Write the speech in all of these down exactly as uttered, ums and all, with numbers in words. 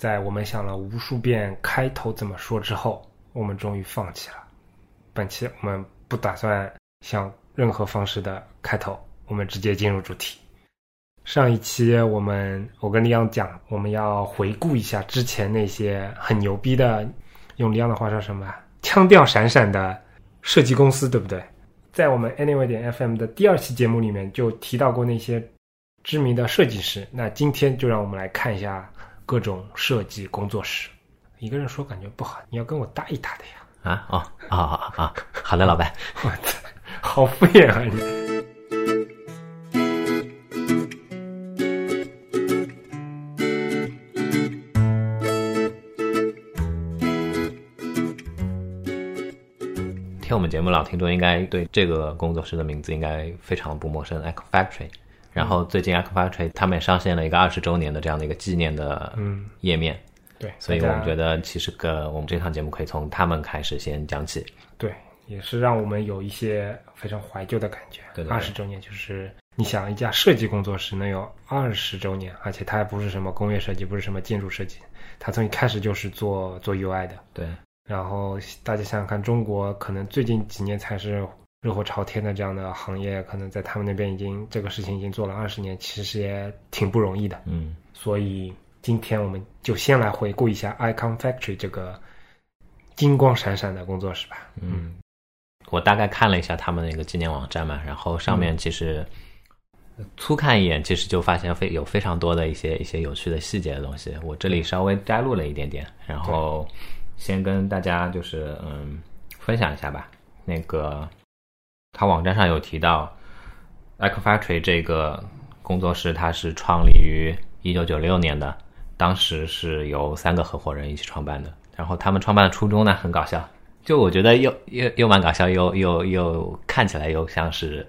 在我们想了无数遍开头怎么说之后，我们终于放弃了。本期我们不打算想任何方式的开头，我们直接进入主题。上一期我们我跟李阳讲，我们要回顾一下之前那些很牛逼的，用李阳的话说什么腔调闪闪的设计公司，对不对？在我们 Anywhere 点 F M 的第二期节目里面就提到过那些知名的设计师，那今天就让我们来看一下各种设计工作室。一个人说感觉不好，你要跟我搭一搭的呀。啊哦啊啊啊！好的，老白。我好敷衍啊你。听我们节目老听众应该对这个工作室的名字应该非常不陌生 Icon Factory， 然后最近 Icon Factory 他们也上线了一个二十周年的这样的一个纪念的页面、嗯、对，所以我们觉得其实个我们这场节目可以从他们开始先讲起，对，也是让我们有一些非常怀旧的感觉。二十周年就是你想一家设计工作室能有二十周年，而且它还不是什么工业设计，不是什么建筑设计，它从一开始就是做做 U I 的，对。然后大家想想看，中国可能最近几年才是热火朝天的这样的行业，可能在他们那边已经这个事情已经做了二十年，其实也挺不容易的。嗯，所以今天我们就先来回顾一下 Icon Factory 这个金光闪闪的工作室吧。嗯，我大概看了一下他们那个纪念网站嘛，然后上面其实、嗯、粗看一眼，其实就发现有非常多的一些一些有趣的细节的东西，我这里稍微摘录了一点点，然后。先跟大家就是嗯分享一下吧。那个他网站上有提到 Ecofactory 这个工作室，它是创立于一九九六年的，当时是由三个合伙人一起创办的。然后他们创办的初衷呢很搞笑，就我觉得又又又蛮搞笑，又又又看起来又像是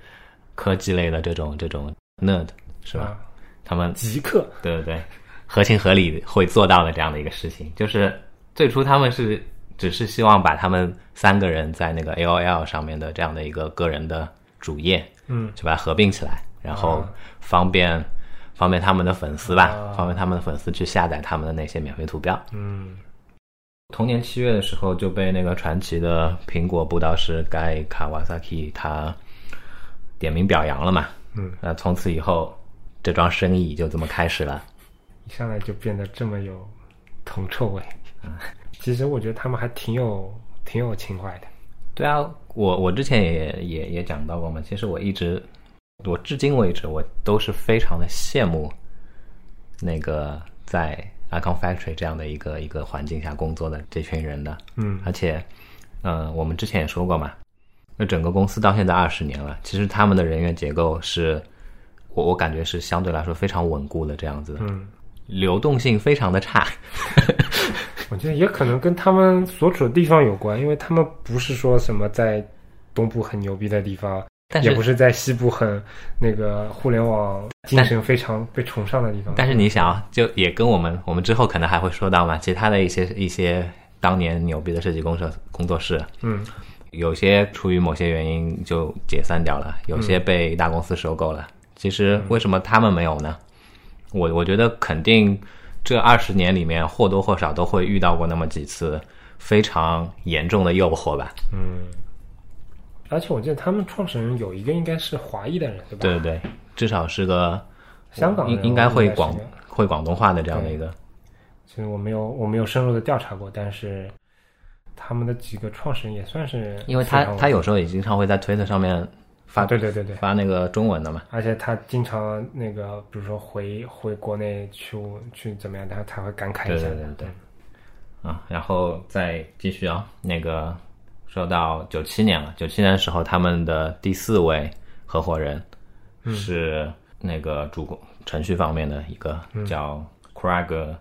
科技类的这种这种 nerd 是吧？啊、他们极客，对对对，合情合理会做到的这样的一个事情，就是。最初他们是只是希望把他们三个人在那个 A O L 上面的这样的一个个人的主页，嗯，就把它合并起来，然后方便、啊、方便他们的粉丝吧、啊，方便他们的粉丝去下载他们的那些免费图标。嗯，同年七月的时候就被那个传奇的苹果布道师 Guy Kawasaki 他点名表扬了嘛。嗯，那从此以后这桩生意就这么开始了。一上来就变得这么有铜臭味。其实我觉得他们还挺有挺有情怀的。对啊，我我之前也也也讲到过嘛。其实我一直，我至今为止我都是非常的羡慕那个在 Icon Factory 这样的一个一个环境下工作的这群人的。嗯，而且，呃，我们之前也说过嘛，那整个公司到现在二十年了，其实他们的人员结构是，我我感觉是相对来说非常稳固的这样子的。嗯。流动性非常的差我觉得也可能跟他们所处的地方有关，因为他们不是说什么在东部很牛逼的地方，但是也不是在西部很那个互联网精神非常被崇尚的地方。但是你想，就也跟我们我们之后可能还会说到嘛，其他的一些一些当年牛逼的设计工作工作室，嗯，有些出于某些原因就解散掉了，有些被大公司收购了、嗯、其实为什么他们没有呢？我我觉得肯定这二十年里面或多或少都会遇到过那么几次非常严重的诱惑吧。嗯，而且我记得他们创始人有一个应该是华裔的人，对吧？对对对，至少是个香港人，应该会广会广东话的这样的一个。其实我没有我没有深入的调查过，但是他们的几个创始人也算是，因为他他有时候也经常会在推特上面。发对对对对，发那个中文的嘛，而且他经常那个，比如说回回国内去去怎么样，他他会感慨一下。对对对对，啊，然后再继续啊、哦，那个说到九七年了，九七年的时候，他们的第四位合伙人是那个主、嗯、程序方面的一个叫 Craig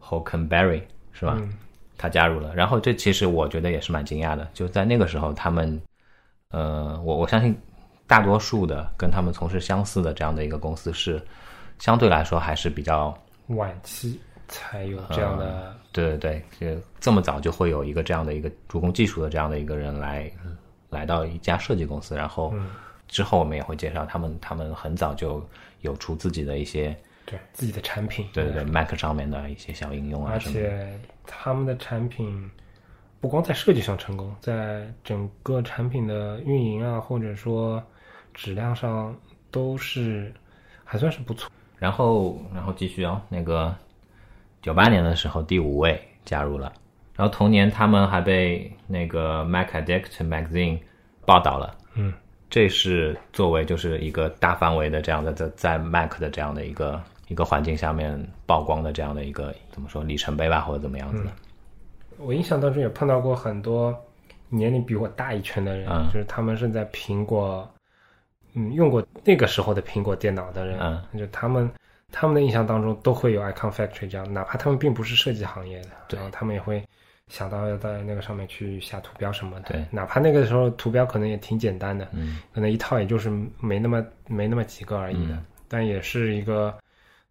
Hockenberry 是吧、嗯？他加入了，然后这其实我觉得也是蛮惊讶的，就在那个时候，他们呃，我我相信。大多数的跟他们从事相似的这样的一个公司是相对来说还是比较晚期才有这样的、呃、对对对，就这么早就会有一个这样的一个主攻技术的这样的一个人来来到一家设计公司，然后之后我们也会介绍他们他们很早就有出自己的一些对自己的产品，对对对 Mac 上面的一些小应用啊，而且他们的产品不光在设计上成功，在整个产品的运营啊，或者说质量上都是还算是不错。然后然后继续啊、哦，那个九八年的时候第五位加入了，然后同年他们还被那个 Mac Addict Magazine 报道了，嗯，这是作为就是一个大范围的这样的在在 Mac 的这样的一个一个环境下面曝光的这样的一个怎么说里程碑吧，或者怎么样子的、嗯、我印象当中也碰到过很多年龄比我大一圈的人、嗯、就是他们是在苹果嗯用过那个时候的苹果电脑的人、嗯、就他们他们的印象当中都会有 Icon Factory 这样，哪怕他们并不是设计行业的，然后他们也会想到要在那个上面去下图标什么的，对，哪怕那个时候图标可能也挺简单的，嗯，可能一套也就是没那么没那么几个而已的、嗯，但也是一个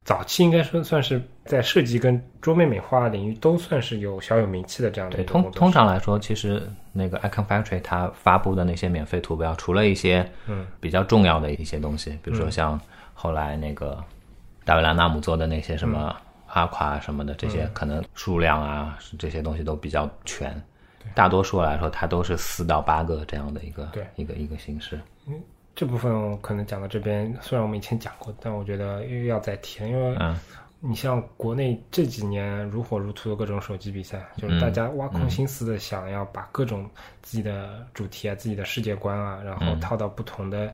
早期应该说算是在设计跟桌面美化领域都算是有小有名气的这样的一个工作室。对，通通常来说，其实那个 Icon Factory 它发布的那些免费图标，除了一些嗯比较重要的一些东西，嗯、比如说像后来那个大卫·兰纳姆做的那些什么、嗯。阿夸什么的这些、嗯、可能数量啊这些东西都比较全，大多数来说它都是四到八个这样的一个一个一个形式。嗯，这部分我可能讲到这边，虽然我们以前讲过，但我觉得又要再提，因为你像国内这几年如火如荼的各种手机比赛，就是大家挖空心思的想要把各种自己的主题啊、嗯、自己的世界观啊，然后套到不同的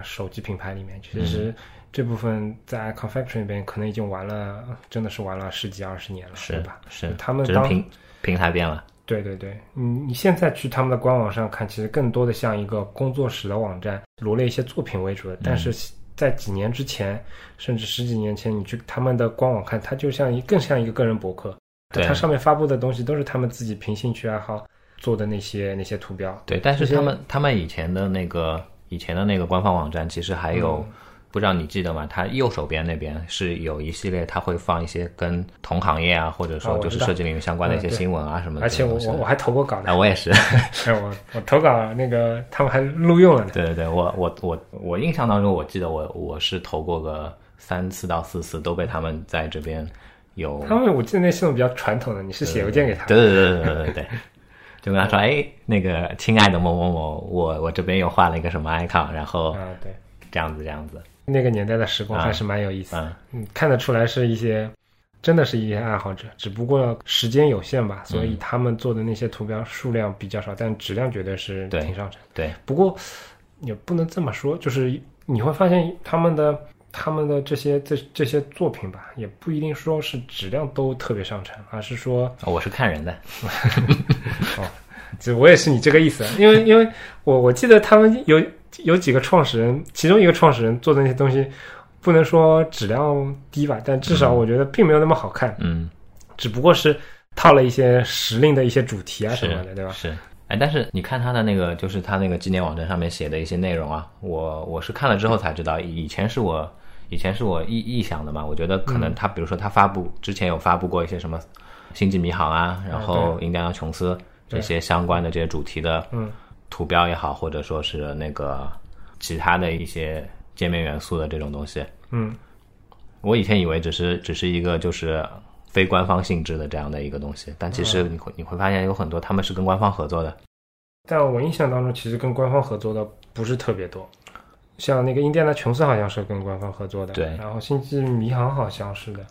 手机品牌里面，其实这部分在 Icon Factory 里边可能已经玩了，真的是玩了十几二十年了，是吧？是，他们当只是平平台变了。对对对，你你现在去他们的官网上看，其实更多的像一个工作室的网站，罗列一些作品为主的。但是在几年之前，嗯、甚至十几年前，你去他们的官网看，它就像一更像一个个人博客，它上面发布的东西都是他们自己凭兴趣爱好做的那些那些图标。对，但是他们他们以前的那个。以前的那个官方网站其实还有、嗯、不知道你记得吗，它右手边那边是有一系列，它会放一些跟同行业啊或者说就是设计领域相关的一些新闻啊什么的、啊、而且我我还投过稿呢、啊、我也是、哎、我我投稿那个他们还录用了呢。对对对，我我我我印象当中我记得我我是投过个三次到四次都被他们在这边有，他们我记得那系统比较传统的，你是写邮件给他们，对对对对对对对就跟他说，哎，那个亲爱的某某某，我我这边又画了一个什么 icon， 然后啊，对，这样子这样子。那个年代的时光还是蛮有意思的、嗯嗯，看得出来是一些，真的是一些爱好者，只不过时间有限吧，所以他们做的那些图标数量比较少，嗯、但质量绝对是挺上乘。对，不过也不能这么说，就是你会发现他们的他们的这些这这些作品吧，也不一定说是质量都特别上乘，而是说我是看人的。哦，这我也是你这个意思，因为因为我我记得他们有有几个创始人，其中一个创始人做的那些东西，不能说质量低吧，但至少我觉得并没有那么好看，嗯，只不过是套了一些时令的一些主题啊什么的，对吧？是，哎，但是你看他的那个，就是他那个纪念网站上面写的一些内容啊，我我是看了之后才知道，以前是我以前是我臆想的嘛，我觉得可能他、嗯、比如说他发布之前有发布过一些什么星际迷航啊，然后印第安琼斯。这些相关的这些主题的图标也好、嗯、或者说是那个其他的一些界面元素的这种东西，嗯，我以前以为只是只是一个就是非官方性质的这样的一个东西，但其实你会、嗯、你会发现有很多他们是跟官方合作的，但我印象当中其实跟官方合作的不是特别多，像那个印第安的琼斯好像是跟官方合作的，对，然后星际迷航好像是的，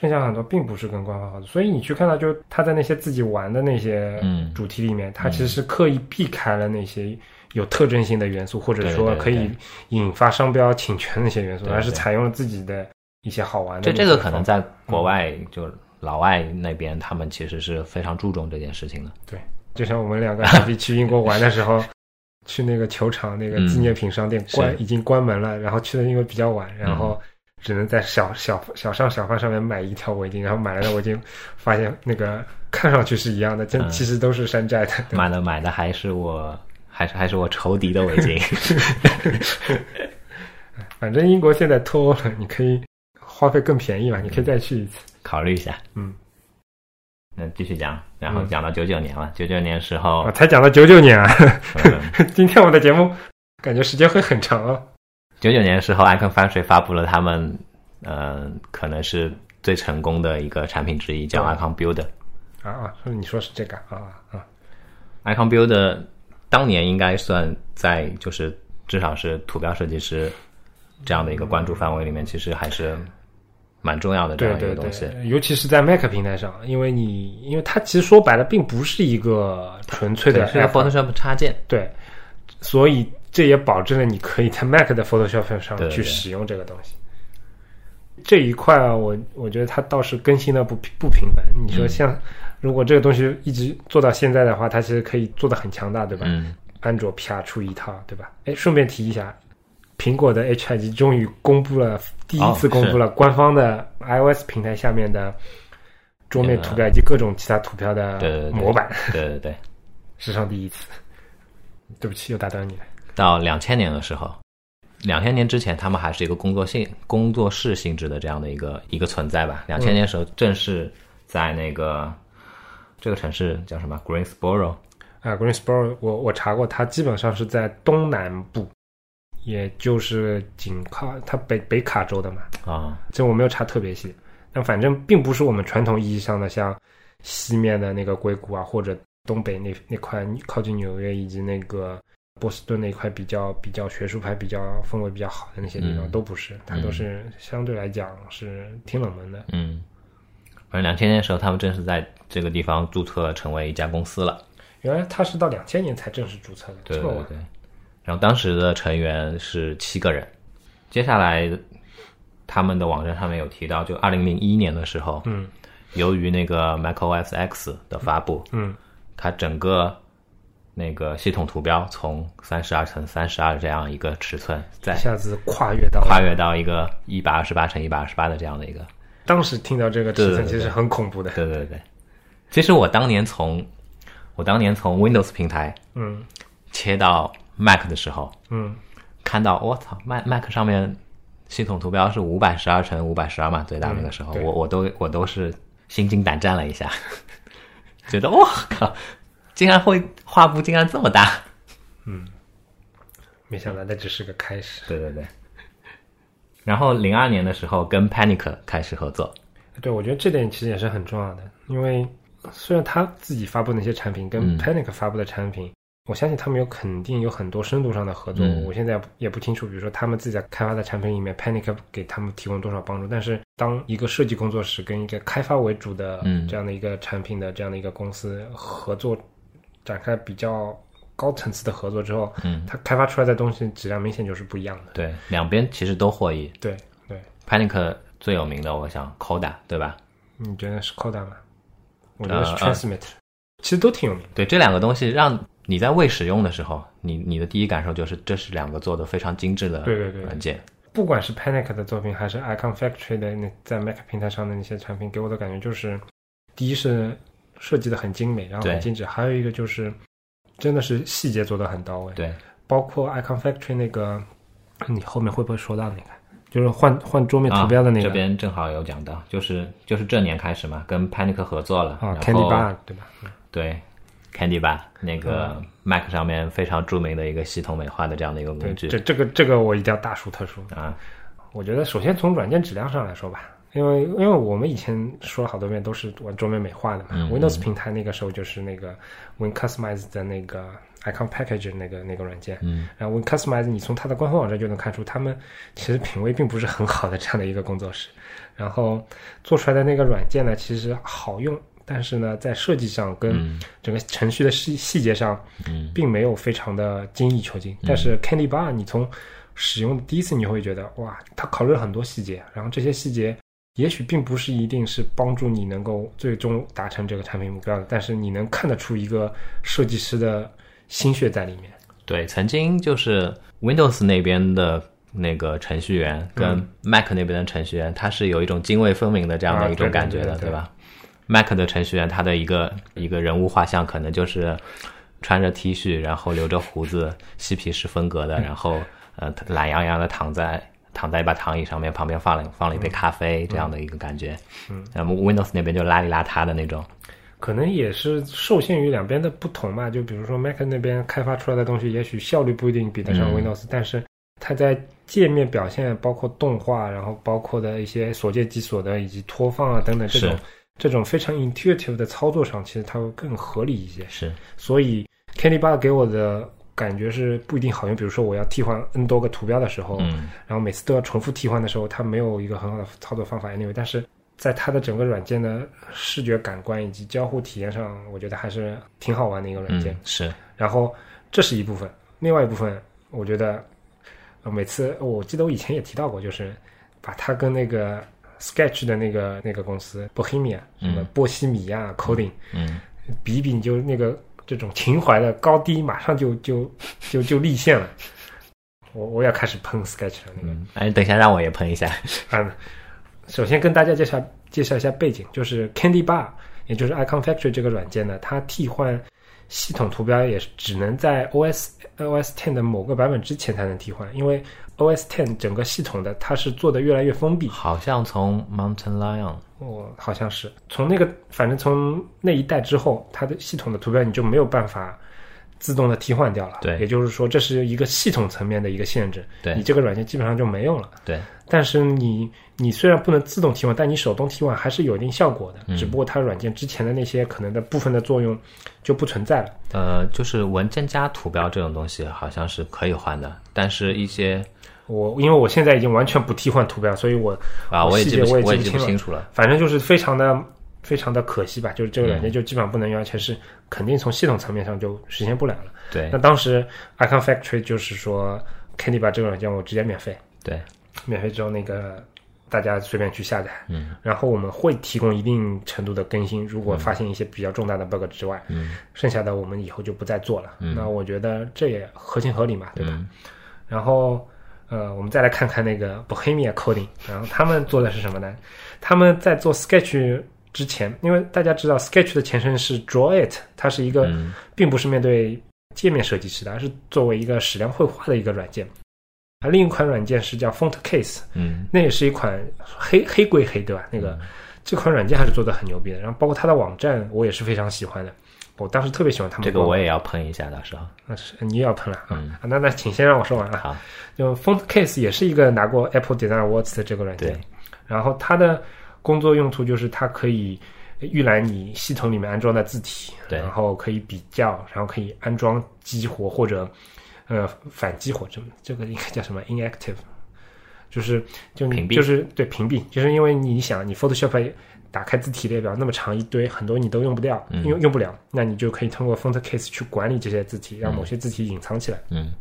剩下很多并不是跟官方合作，所以你去看到就他在那些自己玩的那些主题里面、嗯、他其实是刻意避开了那些有特征性的元素、嗯、或者说可以引发商标侵权那些元素，而是采用了自己的一些好玩的，对对对，这这个可能在国外、嗯、就老外那边他们其实是非常注重这件事情的，对，就像我们两个去英国玩的时候去那个球场那个纪念品商店关、嗯、已经关门了，然后去的因为比较晚，然后、嗯只能在小小小商小贩上面买一条围巾，然后买来的围巾发现那个看上去是一样的，但其实都是山寨的、嗯、买了买的还是我还是还是我仇敌的围巾反正英国现在脱欧了，你可以花费更便宜吧，你可以再去一次考虑一下，嗯，那继续讲，然后讲到九九年了，九九、嗯、年时候、啊、才讲到九九年啊今天我的节目感觉时间会很长啊。九九年时候 Icon Factory 发布了他们呃，可能是最成功的一个产品之一，叫 Icon Builder。啊，你说是这个啊啊 ！Icon Builder 当年应该算在就是至少是图标设计师这样的一个关注范围里面，其实还是蛮重要的这样一个东西。对对对，尤其是在 Mac 平台上，因为你因为它其实说白了并不是一个纯粹的，是个 Photoshop 插件。对，所以这也保证了你可以在 Mac 的 Photoshop 上去使用这个东西。对对对，这一块啊，我我觉得它倒是更新的不不频繁。你说像、嗯、如果这个东西一直做到现在的话，它其实可以做得很强大，对吧？嗯，安卓啪出一套，对吧？哎，顺便提一下，苹果的 H I G 终于公布了，第一次公布了官方的 iOS 平台下面的桌面图标以及各种其他图标的模板。对对 对, 对, 对, 对, 对，史上第一次。对不起，又打断你了。到两千年的时候。两千年之前他们还是一个工作性工作室性质的这样的一个一个存在吧。两千年的时候正是在那个、嗯、这个城市叫什么 Greensboro 啊 Greensboro 我我查过，它基本上是在东南部，也就是紧靠它北北卡州的嘛啊、嗯，这我没有查特别细，但反正并不是我们传统意义上的像西面的那个硅谷啊，或者东北那那块靠近纽约以及那个波士顿那一块比较比较学术派、比较氛围比较好的那些地方、嗯、都不是，它都是相对来讲是挺冷门的。嗯，反正两千年的时候他们正式在这个地方注册成为一家公司了。原来他是到两千年才正式注册的。对对对。然后当时的成员是七个人。接下来他们的网站上面有提到，就二零零一年的时候，嗯，由于那个 macOS X 的发布，嗯，它整个那个系统图标从三十二乘三十二这样一个尺寸再一下子跨越到跨越到一个一百二十八乘一百二十八的这样的一个，当时听到这个尺寸其实很恐怖的。对对 对, 对, 对, 对, 对，其实我当年从我当年从 Windows 平台嗯切到 Mac 的时候，嗯，看到我操 Mac, Mac 上面系统图标是五百一十二乘五百一十二嘛，最大那个时候、嗯、我我都我都是心惊胆战了一下觉得哇靠，竟然会画布竟然这么大，嗯，没想到那只是个开始。对对对。然后零二年的时候跟 Panic 开始合作。对，我觉得这点其实也是很重要的，因为虽然他自己发布那些产品跟 Panic 发布的产品、嗯、我相信他们有肯定有很多深度上的合作、嗯、我现在也不清楚比如说他们自己在开发的产品里面 Panic 给他们提供多少帮助，但是当一个设计工作室跟一个开发为主的这样的一个产品的、嗯、这样的一个公司合作展开比较高层次的合作之后，嗯，它开发出来的东西质量明显就是不一样的。对，两边其实都获益。对对 ，Panic 最有名的，我想 Coda 对吧？你觉得是 Coda 吗？我觉得是 Transmit，、呃、其实都挺有名的。对，这两个东西让你在未使用的时候，你你的第一感受就是这是两个做的非常精致的软件。对对对，不管是 Panic 的作品还是 Icon Factory 的那在 Mac 平台上的那些产品，给我的感觉就是，第一是设计的很精美，然后很精致，还有一个就是真的是细节做的很到位。对，包括 Icon Factory 那个，你后面会不会说到那个？就是换换桌面图标的那个、啊，这边正好有讲到，就是就是这年开始嘛，跟 Panic 合作了啊 ，Candy Bar 对吧？对 ，Candy Bar 那个 Mac 上面非常著名的一个系统美化的这样的一个工具。这这个这个我一定要大书特书啊！我觉得首先从软件质量上来说吧。因为因为我们以前说了好多遍都是玩桌面美化的嘛、嗯、Windows 平台那个时候就是那个 WinCustomize 的那个 Icon Package 那个那个软件，嗯，然后 WinCustomize 你从它的官方网站就能看出他们其实品味并不是很好的这样的一个工作室，然后做出来的那个软件呢其实好用，但是呢在设计上跟整个程序的细细节上并没有非常的精益求精、嗯、但是 Candy Bar 你从使用的第一次你会觉得哇，它考虑了很多细节，然后这些细节也许并不是一定是帮助你能够最终达成这个产品目标的，但是你能看得出一个设计师的心血在里面。对，曾经就是 Windows 那边的那个程序员跟 Mac 那边的程序员、嗯、他是有一种泾渭分明的这样的一种感觉的、啊、对, 对, 对, 对, 对, 对吧 Mac 的程序员他的一个一个人物画像可能就是穿着 T 恤然后留着胡子嬉皮士风格的，然后呃懒洋洋的躺在躺在一把躺椅上面，旁边放了放了一杯咖啡、嗯、这样的一个感觉。嗯，然后 Windows 那边就邋里邋遢的那种，可能也是受限于两边的不同嘛。就比如说 Mac 那边开发出来的东西也许效率不一定比得上 Windows、嗯、但是它在界面表现包括动画，然后包括的一些所见即所得以及拖放啊等等这种这种非常 intuitive 的操作上，其实它会更合理一些。是，所以 Candy Bar 给我的感觉是不一定好用。比如说我要替换 N 多个图标的时候、嗯、然后每次都要重复替换的时候，它没有一个很好的操作方法 anyway， 但是在它的整个软件的视觉感官以及交互体验上，我觉得还是挺好玩的一个软件、嗯、是。然后这是一部分，另外一部分我觉得、呃、每次我记得我以前也提到过，就是把它跟那个 Sketch 的那个那个公司 Bohemia 什么波西米亚 Coding 嗯比一比，你就那个这种情怀的高低马上就就就就立现了。我我要开始喷 Sketch 了那个。哎、嗯，等一下让我也喷一下。嗯，首先跟大家介绍介绍一下背景，就是 Candy Bar， 也就是 Icon Factory 这个软件呢，它替换系统图标也是只能在 OS OS X 的某个版本之前才能替换，因为 O S X 整个系统的它是做的越来越封闭。好像从 Mountain Lion。我好像是从那个，反正从那一代之后，它的系统的图标你就没有办法自动的替换掉了。对，也就是说这是一个系统层面的一个限制。对，你这个软件基本上就没用了。对，但是你你虽然不能自动替换，但你手动替换还是有一定效果的、嗯、只不过它软件之前的那些可能的部分的作用就不存在了。呃，就是文件加图标这种东西好像是可以换的，但是一些我因为我现在已经完全不替换图标，所以我啊我也记不我也记不清楚了。反正就是非常的非常的可惜吧，就是这个软件就基本上不能用，而且是肯定从系统层面上就实现不了了。对，那当时 Icon Factory 就是说 Candy Bar 这个软件我直接免费，对，免费之后那个大家随便去下载，嗯，然后我们会提供一定程度的更新，如果发现一些比较重大的 bug 之外，嗯，剩下的我们以后就不再做了。嗯，那我觉得这也合情合理嘛，对吧？嗯、然后。呃，我们再来看看那个 Bohemia Coding， 然后他们做的是什么呢？他们在做 Sketch 之前，因为大家知道 Sketch 的前身是 Draw It， 它是一个并不是面对界面设计师的，而是作为一个矢量绘画的一个软件。而另一款软件是叫 Fontcase， 嗯，那也是一款黑黑归黑，对吧？那个、嗯、这款软件还是做的很牛逼的，然后包括它的网站，我也是非常喜欢的。我当时特别喜欢他们，这个我也要喷一下的时候，那是你也要喷了啊、嗯、那那请先让我说完了。好，就 Fontcase 也是一个拿过 Apple Design Awards 的这个软件，然后它的工作用途就是它可以预览你系统里面安装的字体，然后可以比较，然后可以安装激活或者呃反激活，这个应该叫什么 inactive， 就是就你就是对屏蔽，就是因为你想你 Photoshop打开字体列表那么长一堆，很多你都用不掉、嗯、用, 用不了，那你就可以通过 Fontcase 去管理这些字体，让某些字体隐藏起来。嗯，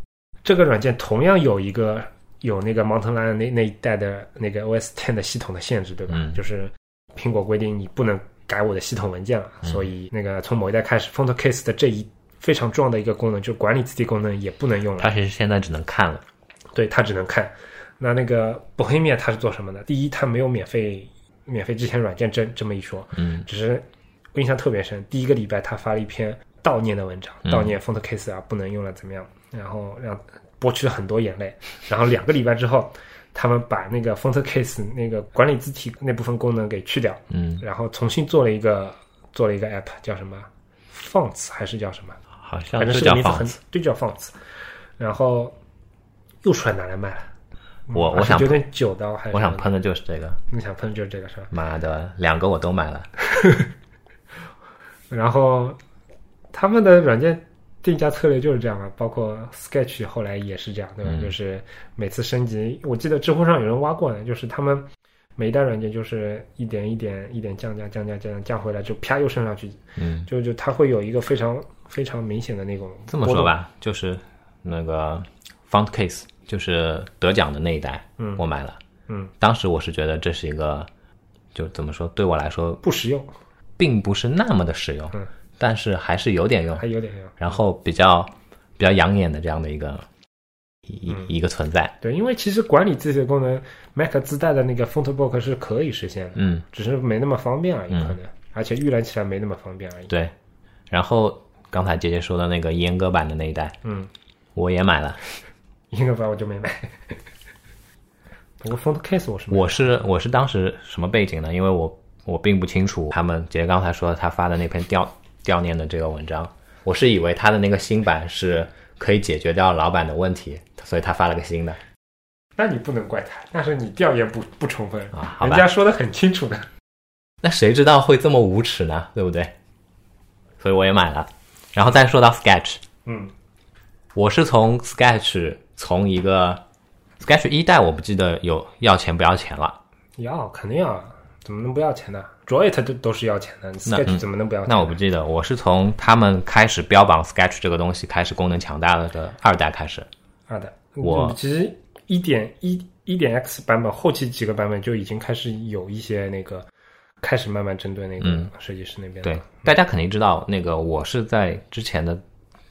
这个软件同样有一个有那个 Mountain Lion 那, 那一代的那个 O S X 的系统的限制，对吧、嗯、就是苹果规定你不能改我的系统文件了、嗯、所以那个从某一代开始 Fontcase 的这一非常重要的一个功能，就管理字体功能也不能用了，它是现在只能看了。对，它只能看。那那个 Bohemia 它是做什么的？第一，它没有免费免费之前软件这这么一说，嗯，只是我印象特别深，第一个礼拜他发了一篇悼念的文章，悼念 Fontcase 啊不能用了怎么样，然后让博取了很多眼泪。然后两个礼拜之后，他们把那个 Fontcase 那个管理字体那部分功能给去掉，嗯，然后重新做了一个做了一个 app， 叫什么 Fonts 还是叫什么？好像就叫 Fonts， 对，叫 Fonts。然后又出来拿来卖了。我我想九点九刀，还我想喷的就是这个。你想喷的就是这个是吧？妈的，两个我都买了。然后他们的软件定价策略就是这样嘛，包括 Sketch 后来也是这样，对吧？嗯、就是每次升级，我记得知乎上有人挖过呢，就是他们每一代软件就是一点一点一点降价降价降价降回来，就啪又升上去。嗯，就就它会有一个非常非常明显的那种。这么说吧，就是那个 Fontcase。就是得奖的那一代，嗯，我买了，嗯，当时我是觉得这是一个，就怎么说，对我来说不实用，并不是那么的实用，嗯，但是还是有点用，还有点用，然后比较比较养眼的这样的一个一、嗯、一个存在。对，因为其实管理字体的功能 ，Mac 自带的那个 Fontbook 是可以实现的，嗯，只是没那么方便而已，可能，嗯、而且预览起来没那么方便而已。对，然后刚才姐姐说的那个阉割版的那一代，嗯，我也买了。一个版我就没买，不过 Fontcase 我是我是我是当时什么背景呢？因为我我并不清楚他们，姐刚才说他发的那篇悼悼念的这个文章，我是以为他的那个新版是可以解决掉老版的问题，所以他发了个新的。那你不能怪他，那是你调研 不, 不充分、啊、人家说的很清楚的。那谁知道会这么无耻呢，对不对？所以我也买了。然后再说到 Sketch， 嗯，我是从 Sketch 从一个 Sketch 一代，我不记得有要钱不要钱了。要，肯定要，怎么能不要钱呢？ Draw It 都, 都是要钱的， Sketch 怎么能不要钱呢？ 那,、嗯、那我不记得，我是从他们开始标榜 Sketch 这个东西开始功能强大了的二代开始。二代，我其实 一点一 一点 X 版本后期几个版本就已经开始有一些那个开始慢慢针对那个设计师那边了、嗯、对、嗯、大家肯定知道那个我是在之前的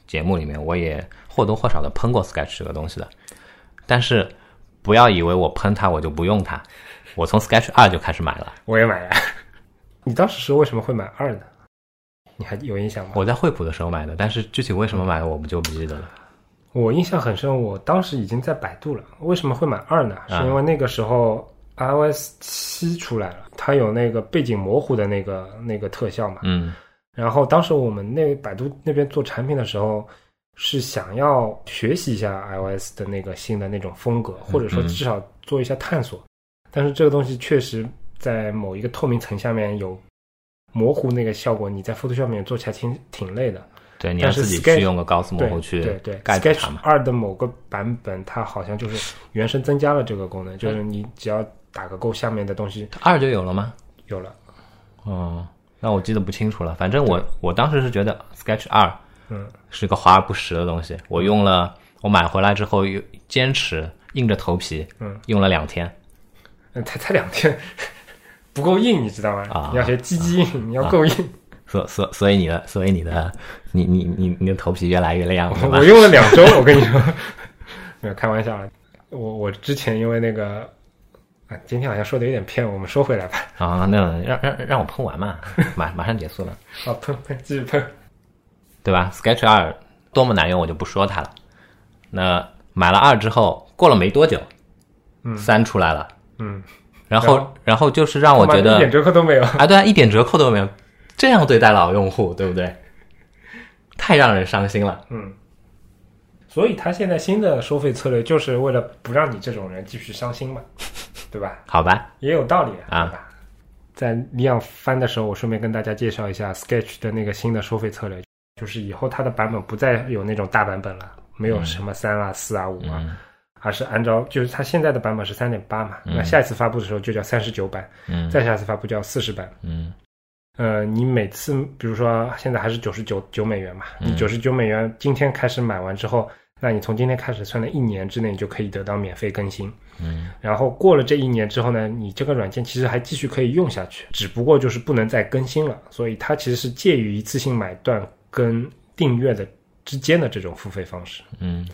节目里面我也或多或少的喷过 Sketch 这个东西的，但是不要以为我喷它我就不用它，我从 Sketch 二就开始买了。我也买了。你当时是为什么会买二的？你还有印象吗？我在惠普的时候买的，但是具体为什么买的我就不记得了。我印象很深，我当时已经在百度了。为什么会买二呢？是因为那个时候 iOS 七 出来了，它有那个背景模糊的那个那个特效嘛。嗯。然后当时我们那百度那边做产品的时候，是想要学习一下 iOS 的那个新的那种风格，或者说至少做一下探索。嗯嗯。但是这个东西确实在某一个透明层下面有模糊那个效果，你在 Photoshop 面做起来挺挺累的。对，你要自己去用个高斯模糊去盖住它嘛。 Sketch 二的某个版本它好像就是原生增加了这个功能，就是你只要打个勾下面的东西。二就有了吗？有了。哦，那我记得不清楚了，反正我我当时是觉得 Sketch 二是个华而不实的东西、嗯、我用了，我买回来之后坚持硬着头皮、嗯、用了两天、嗯、才, 才两天不够硬，你知道吗、啊、你要学鸡鸡硬、啊、你要够硬、啊所所所以你的所以你的你你你你的头皮越来越亮。我用了两周，我跟你说，没有开玩笑了。我我之前因为那个啊，今天好像说的有点偏，我们说回来吧。啊，那让让让我喷完嘛，马马上结束了。好，喷喷继续喷，对吧 ？Sketch 二多么难用，我就不说它了。那买了二之后，过了没多久，嗯，三出来了，嗯，然后然后就是让我觉得一点折扣都没有啊，对啊，一点折扣都没有。这样对待老用户，对不对？太让人伤心了。嗯，所以他现在新的收费策略就是为了不让你这种人继续伤心嘛，对吧？好吧，也有道理啊。在李昂翻的时候，我顺便跟大家介绍一下 Sketch 的那个新的收费策略，就是以后它的版本不再有那种大版本了，没有什么三啊、四啊、五啊。嗯，而是按照就是它现在的版本是 三点八 嘛、嗯，那下一次发布的时候就叫三十九版，嗯，再下次发布叫四十版，嗯。呃，你每次比如说现在还是九十九美元嘛，你九十九美元今天开始买完之后，那你从今天开始算的一年之内你就可以得到免费更新。嗯，然后过了这一年之后呢，你这个软件其实还继续可以用下去，只不过就是不能再更新了，所以它其实是介于一次性买断跟订阅的之间的这种付费方式。嗯，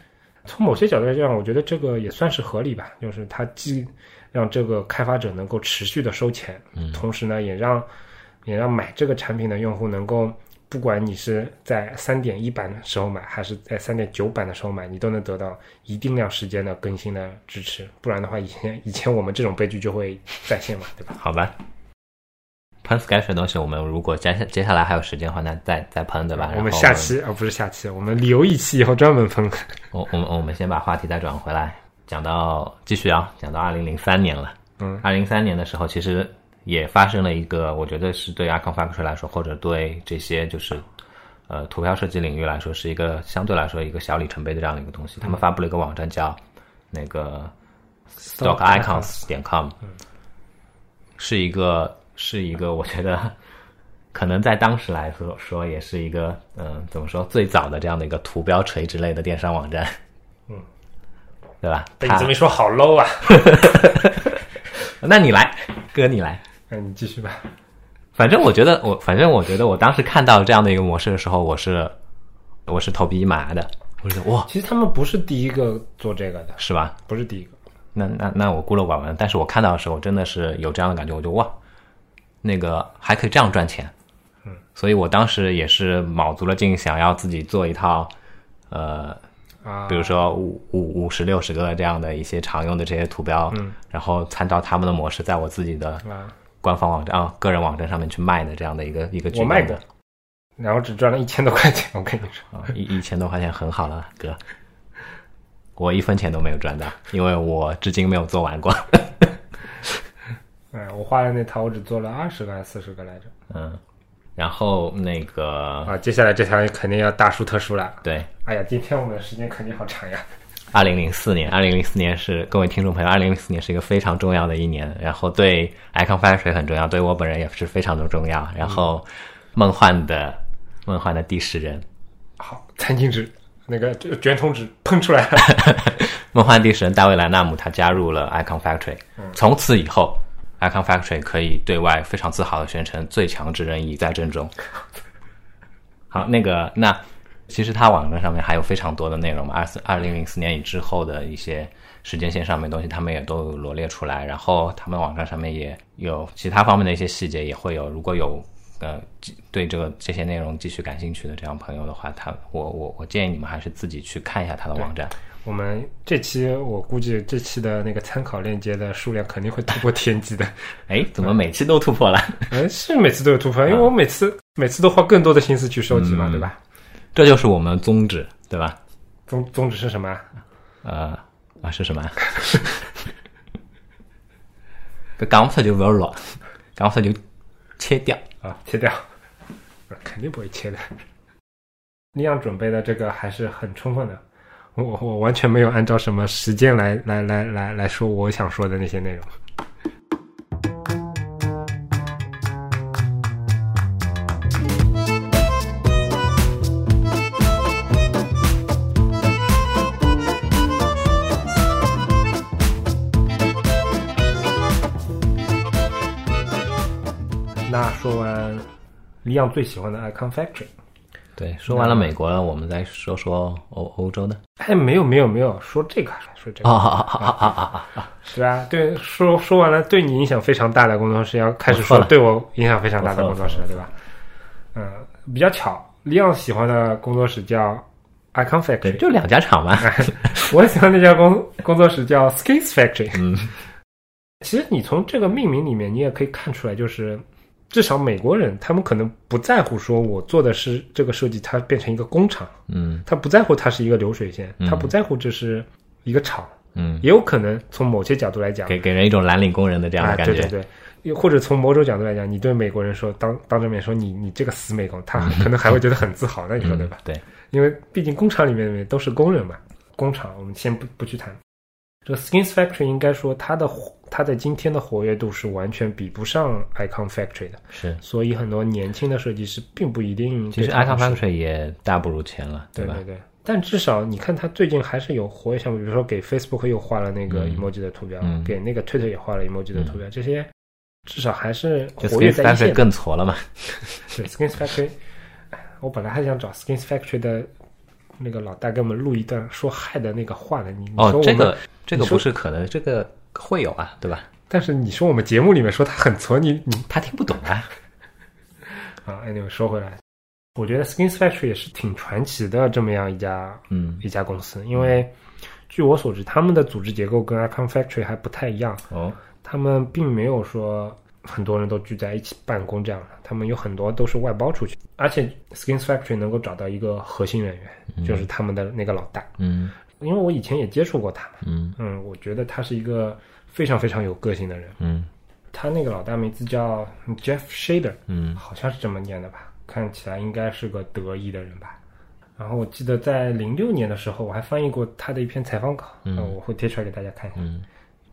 从某些角度来讲，我觉得这个也算是合理吧，就是它既让这个开发者能够持续的收钱，嗯，同时呢也让也让买这个产品的用户能够，不管你是在 三点一 版的时候买还是在 三点九 版的时候买，你都能得到一定量时间的更新的支持，不然的话以前以前我们这种悲剧就会再现嘛，对吧？好吧，喷 Sketch 的东西我们如果接下接下来还有时间的话，那再再喷，对吧？我 们, 我们下期啊、哦、不是下期，我们留一期以后专门喷。我我们我们先把话题再转回来，讲到继续啊，讲到二零零三年了。嗯，二零零三年的时候其实也发生了一个，我觉得是对 Icon Factory 来说，或者对这些就是呃图标设计领域来说，是一个相对来说一个小里程碑的这样的一个东西。他们发布了一个网站叫那个 stock icons 点 com， 是一个是一个我觉得可能在当时来说说也是一个嗯、呃、怎么说最早的这样的一个图标垂直类的电商网站，嗯，对吧？被你这么一说，好 low 啊！那你来，哥你来。那你继续吧。反正我觉得我反正我觉得我当时看到这样的一个模式的时候，我是我是头皮一麻的。我觉得哇，其实他们不是第一个做这个的，是吧？不是第一个。那那那我孤陋寡闻，但是我看到的时候真的是有这样的感觉，我就哇，那个还可以这样赚钱。嗯，所以我当时也是卯足了劲，想要自己做一套呃。比如说五五五十六十个这样的一些常用的这些图标、嗯、然后参照他们的模式在我自己的官方网站、啊、个人网站上面去卖的这样的一个一个举动的。我卖的，然后只赚了一千多块钱，我跟你说、哦、一, 一千多块钱很好了，哥。我一分钱都没有赚到，因为我至今没有做完过。嗯，我画的那套我只做了二十个还是四十个来着。嗯，然后那个啊，接下来这条肯定要大书特书了。对，哎呀，今天我们的时间肯定好长呀。二零零四年，二零零四年是各位听众朋友，二零零四年是一个非常重要的一年，然后对 Icon Factory 很重要，对我本人也是非常的重要。然后梦幻的、嗯、梦幻的第十人，好，餐巾纸那个卷筒纸喷出来了。梦幻第十人大卫莱纳姆他加入了 Icon Factory，、嗯、从此以后。Icon Factory 可以对外非常自豪的宣称最强之人已在阵中。好，那个那其实他网站上面还有非常多的内容嘛，二零零四年以之后的一些时间线上面的东西他们也都罗列出来，然后他们网站上面也有其他方面的一些细节也会有，如果有呃对这个这些内容继续感兴趣的这样朋友的话，他我我我建议你们还是自己去看一下他的网站。我们这期我估计这期的那个参考链接的数量肯定会突破天际的。哎，怎么每期都突破了？嗯，是每次都有突破，因为我每次、嗯、每次都花更多的心思去收集嘛，对吧？这就是我们宗旨，对吧？宗宗旨是什么？呃啊是什么？刚才就不要落，刚才就切掉啊，切掉，肯定不会切的。那样准备的这个还是很充分的。我我完全没有按照什么时间来来来来来说我想说的那些内容。那说完李阳最喜欢的 Icon Factory。对，说完了美国了，我们再说说欧欧洲的。哎，没有没有没有，说这个说这个。啊啊啊啊啊啊！对啊，对，说说完了对你影响非常大的工作室，要开始说对我影响非常大的工作室，对吧？嗯，比较巧，李昂喜欢的工作室叫 Icon Factory， 就两家厂嘛。我喜欢那家工工作室叫 Skins Factory。嗯，其实你从这个命名里面，你也可以看出来，就是。至少美国人他们可能不在乎说我做的是这个设计它变成一个工厂，嗯，他不在乎它是一个流水线，嗯，他不在乎这是一个厂，嗯，也有可能从某些角度来讲给给人一种蓝领工人的这样的感觉，啊，对对对，或者从某种角度来讲你对美国人说当当着面说你你这个死美工，他可能还会觉得很自豪，那你说对吧，嗯，对，因为毕竟工厂里面都是工人嘛，工厂我们先不不去谈。这个 Skins Factory 应该说它的它在今天的活跃度是完全比不上 Icon Factory 的，是，所以很多年轻的设计师并不一定。其实 Icon Factory 也大不如前了，对吧？对对对。但至少你看，它最近还是有活跃项目，比如说给 Facebook 又画了那个 emoji 的图标，嗯，给那个 Twitter 也画了 emoji 的图标，嗯，这些至少还是活跃在一线的。Skins Factory 更挫了嘛？对 ，Skins Factory， 我本来还想找 Skins Factory 的。那个老大哥们录一段说嗨的那个话的，你哦，这个这个不是可能，这个会有啊，对吧？但是你说我们节目里面说他很挫，你你他听不懂啊。啊 ，anyway， 说回来，我觉得 Skins Factory 也是挺传奇的这么样一家嗯一家公司，因为据我所知，他们的组织结构跟 Icon Factory 还不太一样哦，他们并没有说很多人都聚在一起办公这样的，他们有很多都是外包出去，而且 Skins Factory 能够找到一个核心人员，嗯，就是他们的那个老大，嗯，因为我以前也接触过他，嗯嗯，我觉得他是一个非常非常有个性的人，嗯，他那个老大名字叫 Jeff Shader， 嗯，好像是这么念的吧，看起来应该是个德裔的人吧。然后我记得在零六年的时候，我还翻译过他的一篇采访稿，嗯，我会贴出来给大家看一下，嗯，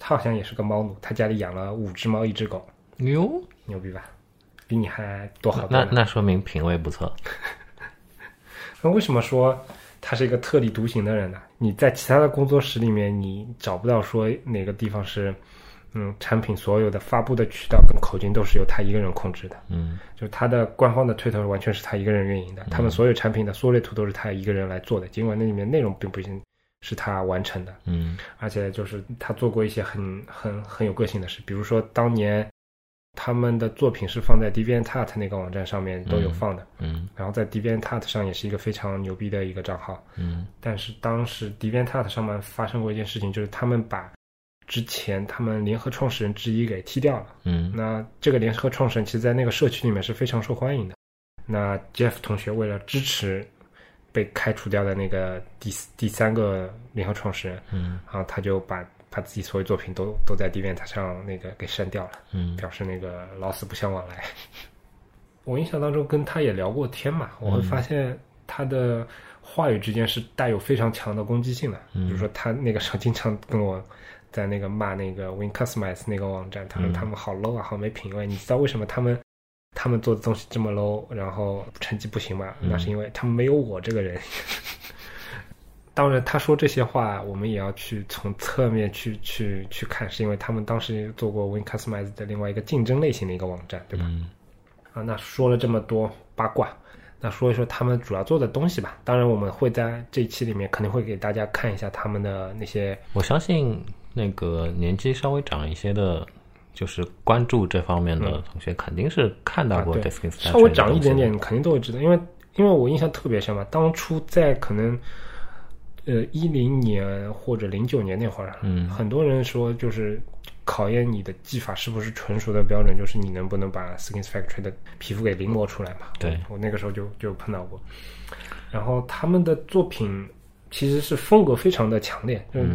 他好像也是个猫奴，他家里养了五只猫一只狗，牛牛逼吧，比你还多好多。那那说明品味不错。那为什么说他是一个特立独行的人呢？你在其他的工作室里面，你找不到说哪个地方是，嗯，产品所有的发布的渠道跟口径都是由他一个人控制的。嗯，就是他的官方的推特完全是他一个人运营的，嗯，他们所有产品的缩略图都是他一个人来做的，尽管那里面内容并不行。是他完成的，嗯，而且就是他做过一些很很很有个性的事，比如说当年他们的作品是放在 DeviantArt 那个网站上面都有放的，嗯，嗯，然后在 DeviantArt 上也是一个非常牛逼的一个账号，嗯，但是当时 DeviantArt 上面发生过一件事情，就是他们把之前他们联合创始人之一给踢掉了，嗯，那这个联合创始人其实在那个社区里面是非常受欢迎的，那 Jeff 同学为了支持被开除掉的那个第第三个联合创始人，嗯，然后他就把把自己所有作品都都在DeviantArt上那个给删掉了，嗯，表示那个老死不相往来。我印象当中跟他也聊过天嘛，我会发现他的话语之间是带有非常强的攻击性的，嗯，比如说他那个时候经常跟我在那个骂那个 WinCustomize 那个网站，他说他们好 low 啊，好没品位，你知道为什么他们他们做的东西这么 low， 然后成绩不行嘛，那是因为他们没有我这个人。当然他说这些话我们也要去从侧面去去去看，是因为他们当时做过 WinCustomize 的另外一个竞争类型的一个网站，对吧，嗯，啊，那说了这么多八卦，那说一说他们主要做的东西吧。当然我们会在这一期里面肯定会给大家看一下他们的那些，我相信那个年纪稍微长一些的就是关注这方面的同学，嗯，肯定是看到过 Skins Factory，啊，稍微长一点点你肯定都会知道，因为因为我印象特别深嘛，当初在可能呃一零年或者零九年那会儿，嗯，很多人说就是考验你的技法是不是纯熟的标准就是你能不能把 Skins Factory 的皮肤给临摹出来嘛？对，我那个时候就就碰到过。然后他们的作品其实是风格非常的强烈，就是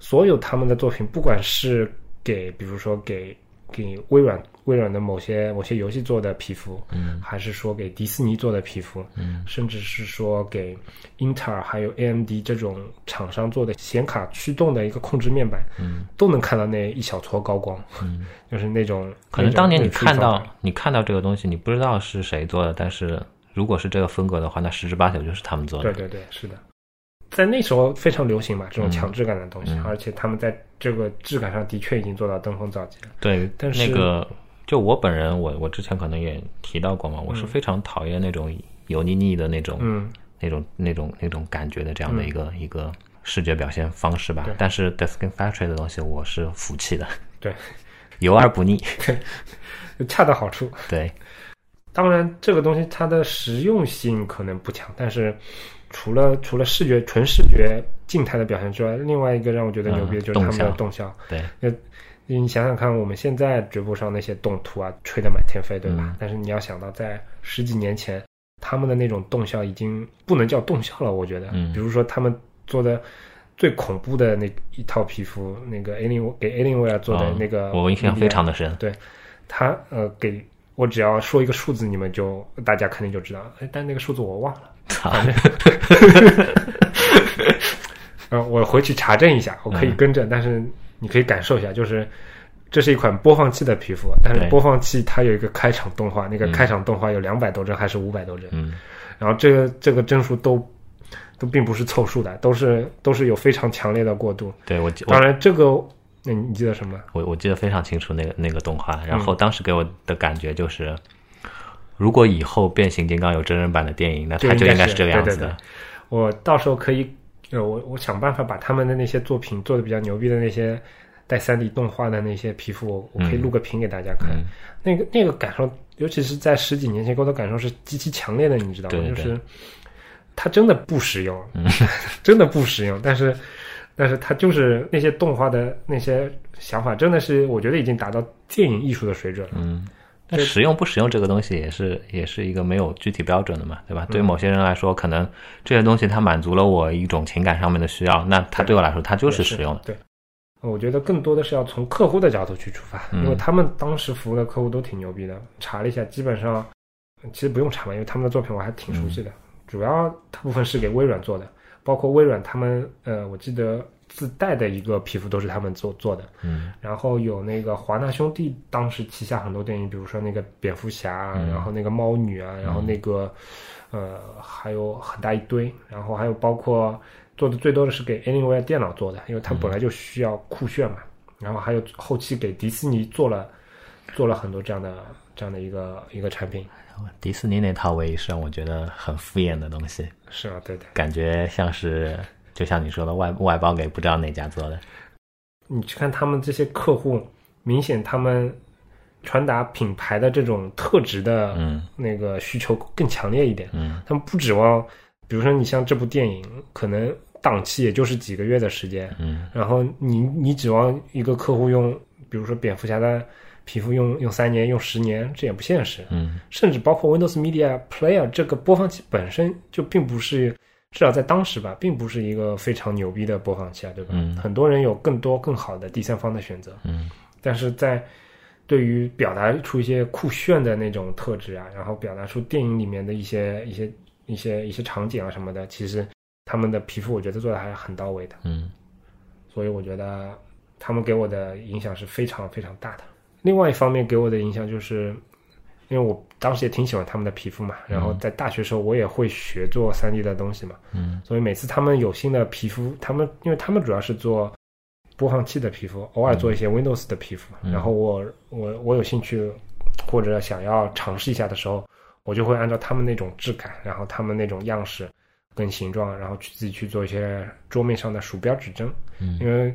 所有他们的作品，不管是给比如说给给微软微软的某些某些游戏做的皮肤，嗯，还是说给迪士尼做的皮肤，嗯，甚至是说给英特尔还有 A M D 这种厂商做的显卡驱动的一个控制面板，嗯，都能看到那一小撮高光，嗯，就是那种可能当年你看到你看到这个东西你不知道是谁做的，但是如果是这个风格的话那十之八九就是他们做的。对对对，是的，在那时候非常流行嘛，这种强质感的东西，嗯，而且他们在这个质感上的确已经做到登峰造极了。对，但是那个就我本人，我我之前可能也提到过嘛，我是非常讨厌那种油腻腻的那种，嗯，那种那种那种感觉的这样的一个，嗯，一个视觉表现方式吧。但是 Skins Factory 的东西我是服气的，对，油而不腻，恰到好处。对，当然这个东西它的实用性可能不强，但是除了除了视觉纯视觉静态的表现之外，另外一个让我觉得牛逼的就是他们的动效，嗯，对。你想想看我们现在直播上那些动图啊吹得满天飞，对吧，嗯，但是你要想到在十几年前他们的那种动效已经不能叫动效了，我觉得，嗯，比如说他们做的最恐怖的那一套皮肤，那个 Anywhere 给 Anywhere 做的那个，哦，我印象非常的深，对，他呃给我只要说一个数字你们就大家肯定就知道，但那个数字我忘了，反正、呃、我回去查证一下，我可以跟着，嗯，但是你可以感受一下，就是这是一款播放器的皮肤，但是播放器它有一个开场动画，那个开场动画有两百多帧还是五百多帧，嗯，然后这个这个帧数都都并不是凑数的，都是都是有非常强烈的过渡。对，我当然这个那你记得什么？我我记得非常清楚那个那个动画，然后当时给我的感觉就是，嗯，如果以后变形金刚有真人版的电影，那它就应该是这个样子的。对对对，我到时候可以。呃，我我想办法把他们的那些作品做的比较牛逼的那些带 三 D 动画的那些皮肤，我我可以录个屏给大家看，嗯嗯，那个那个感受，尤其是在十几年前给我的感受是极其强烈的，你知道吗？对对对，就是它真的不实用，嗯，真的不实用，但是但是它就是那些动画的那些想法真的是我觉得已经达到电影艺术的水准了，嗯，但实用不实用这个东西也是也是一个没有具体标准的嘛，对吧，嗯，对某些人来说可能这些东西它满足了我一种情感上面的需要，那它对我来说它就是实用的。 对， 对，我觉得更多的是要从客户的角度去出发，因为他们当时服务的客户都挺牛逼的，嗯，查了一下基本上其实不用查嘛，因为他们的作品我还挺熟悉的，嗯，主要大部分是给微软做的，包括微软他们呃我记得自带的一个皮肤都是他们做做的，嗯，然后有那个华纳兄弟当时旗下很多电影，比如说那个蝙蝠侠啊，嗯，然后那个猫女啊，嗯，然后那个呃还有很大一堆，然后还有包括做的最多的是给 Anywhere 电脑做的，因为他本来就需要酷炫嘛，嗯，然后还有后期给迪士尼做了做了很多这样的这样的一个一个产品。迪士尼那套唯一是让我觉得很敷衍的东西。是啊，对对，感觉像是就像你说的外外包给不知道哪家做的。你去看他们这些客户，明显他们传达品牌的这种特质的那个需求更强烈一点，嗯，他们不指望比如说你像这部电影可能档期也就是几个月的时间，嗯，然后你你指望一个客户用比如说蝙蝠侠的皮肤用用三年用十年这也不现实，嗯，甚至包括 Windows Media Player 这个播放器本身就并不是，至少在当时吧，并不是一个非常牛逼的播放器啊，对吧，嗯，很多人有更多更好的第三方的选择，嗯，但是在对于表达出一些酷炫的那种特质啊，然后表达出电影里面的一些一些一些一些场景啊什么的，其实他们的皮肤我觉得做的还是很到位的，嗯，所以我觉得他们给我的影响是非常非常大的。另外一方面给我的影响就是因为我当时也挺喜欢他们的皮肤嘛，然后在大学时候我也会学做 三 D 的东西嘛，嗯，所以每次他们有新的皮肤，他们因为他们主要是做播放器的皮肤，偶尔做一些 Windows 的皮肤，嗯，然后我我我有兴趣或者想要尝试一下的时候，我就会按照他们那种质感，然后他们那种样式跟形状，然后去自己去做一些桌面上的鼠标指针，嗯，因为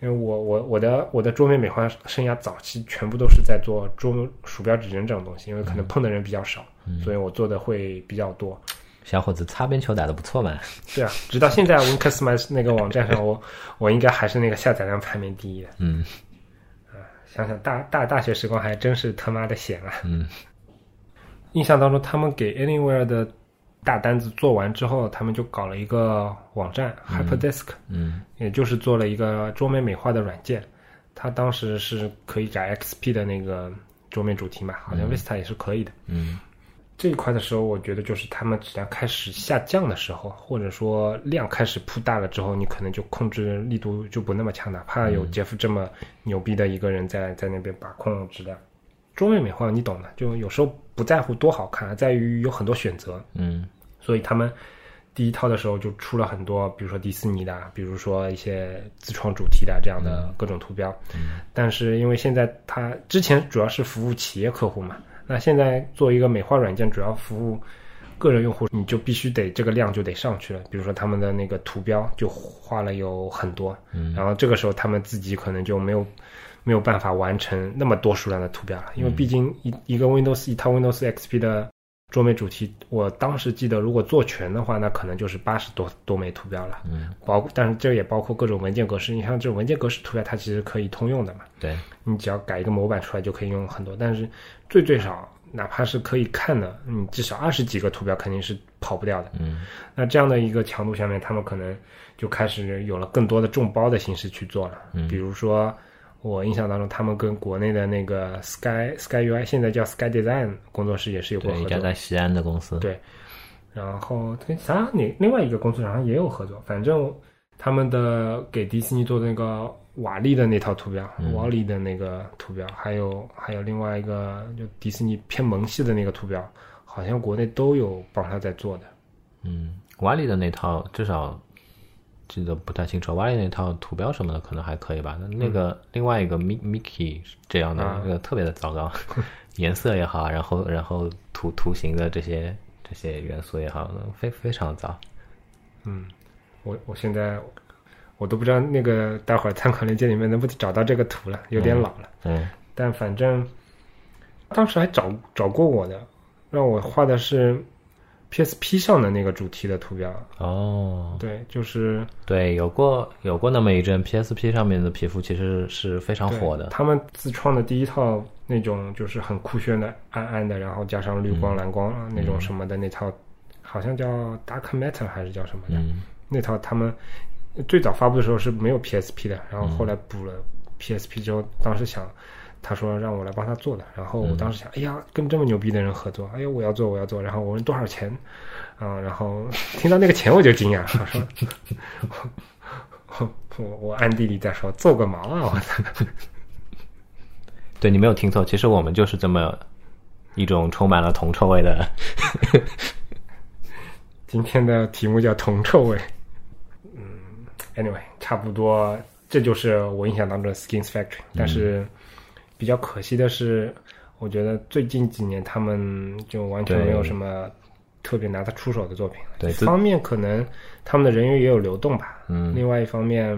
因为我我我的我的桌面美化生涯早期全部都是在做桌鼠标指针这种东西，因为可能碰的人比较少，嗯，所以我做的会比较多。小伙子擦边球打得不错嘛。对啊，直到现在 WinCustomize 那个网站上我我应该还是那个下载量排名第一的。嗯，啊，想想大大大学时光还真是他妈的闲啊。嗯，印象当中他们给 Anywhere 的大单子做完之后，他们就搞了一个网站，嗯，HyperDesk， 嗯，也就是做了一个桌面美化的软件。它当时是可以改 X P 的那个桌面主题嘛，好像 Vista 也是可以的。嗯，这一块的时候，我觉得就是他们质量开始下降的时候，或者说量开始铺大了之后，你可能就控制力度就不那么强，哪怕有杰夫这么牛逼的一个人在在那边把控质量。桌面美化你懂的，就有时候不在乎多好看，在于有很多选择，嗯，所以他们第一套的时候就出了很多，比如说迪士尼的，比如说一些自创主题的这样的各种图标，嗯，但是因为现在它之前主要是服务企业客户嘛，那现在做一个美化软件主要服务个人用户，你就必须得这个量就得上去了，比如说他们的那个图标就画了有很多，嗯，然后这个时候他们自己可能就没有没有办法完成那么多数量的图标了，因为毕竟一一个 Windows 一套 Windows X P 的桌面主题，我当时记得如果做全的话，那可能就是八十多多枚图标了，嗯，包括但是这也包括各种文件格式，你像这文件格式图标它其实可以通用的嘛，对，你只要改一个模板出来就可以用很多，但是最最少哪怕是可以看的，你至少二十几个图标肯定是跑不掉的，嗯，那这样的一个强度下面，他们可能就开始有了更多的众包的形式去做了，嗯，比如说。我印象当中，他们跟国内的那个 Sky Sky U I 现在叫 Sky Design 工作室也是有过合作，一家在西安的公司。对，然后跟啥另另外一个公司好像也有合作，反正他们的给迪士尼做的那个瓦力的那套图标，嗯，瓦力的那个图标，还有还有另外一个就迪士尼偏萌系的那个图标，好像国内都有帮他在做的。嗯，瓦力的那套至少。记得不太清楚，瓦力那套图标什么的可能还可以吧。那个、嗯、另外一个 Mickey 这样的、啊、那个特别的糟糕，颜色也好，然后然后图图形的这些这些元素也好，非非常糟。嗯，我我现在我都不知道那个待会儿参考链接里面能不能找到这个图了，有点老了。嗯，嗯但反正当时还找找过我的，让我画的是。P S P 上的那个主题的图标哦，对，就是对，有过有过那么一阵 P S P 上面的皮肤其实是非常火的，他们自创的第一套那种就是很酷炫的暗暗的，然后加上绿光蓝光、嗯、那种什么的那套、嗯、好像叫 Dark Matter 还是叫什么的、嗯、那套他们最早发布的时候是没有 P S P 的，然后后来补了 P S P 之后，当时想他说让我来帮他做的，然后我当时想、嗯、哎呀跟这么牛逼的人合作，哎呀我要做我要做，然后我问多少钱啊、嗯，然后听到那个钱我就惊讶，我说我我我暗地里在说做个毛啊我对你没有听错，其实我们就是这么一种充满了铜臭味的今天的题目叫铜臭味。嗯 anyway 差不多这就是我印象当中的 Skins Factory， 但是、嗯比较可惜的是，我觉得最近几年他们就完全没有什么特别拿得出手的作品了。对，一方面可能他们的人员也有流动吧，嗯。另外一方面，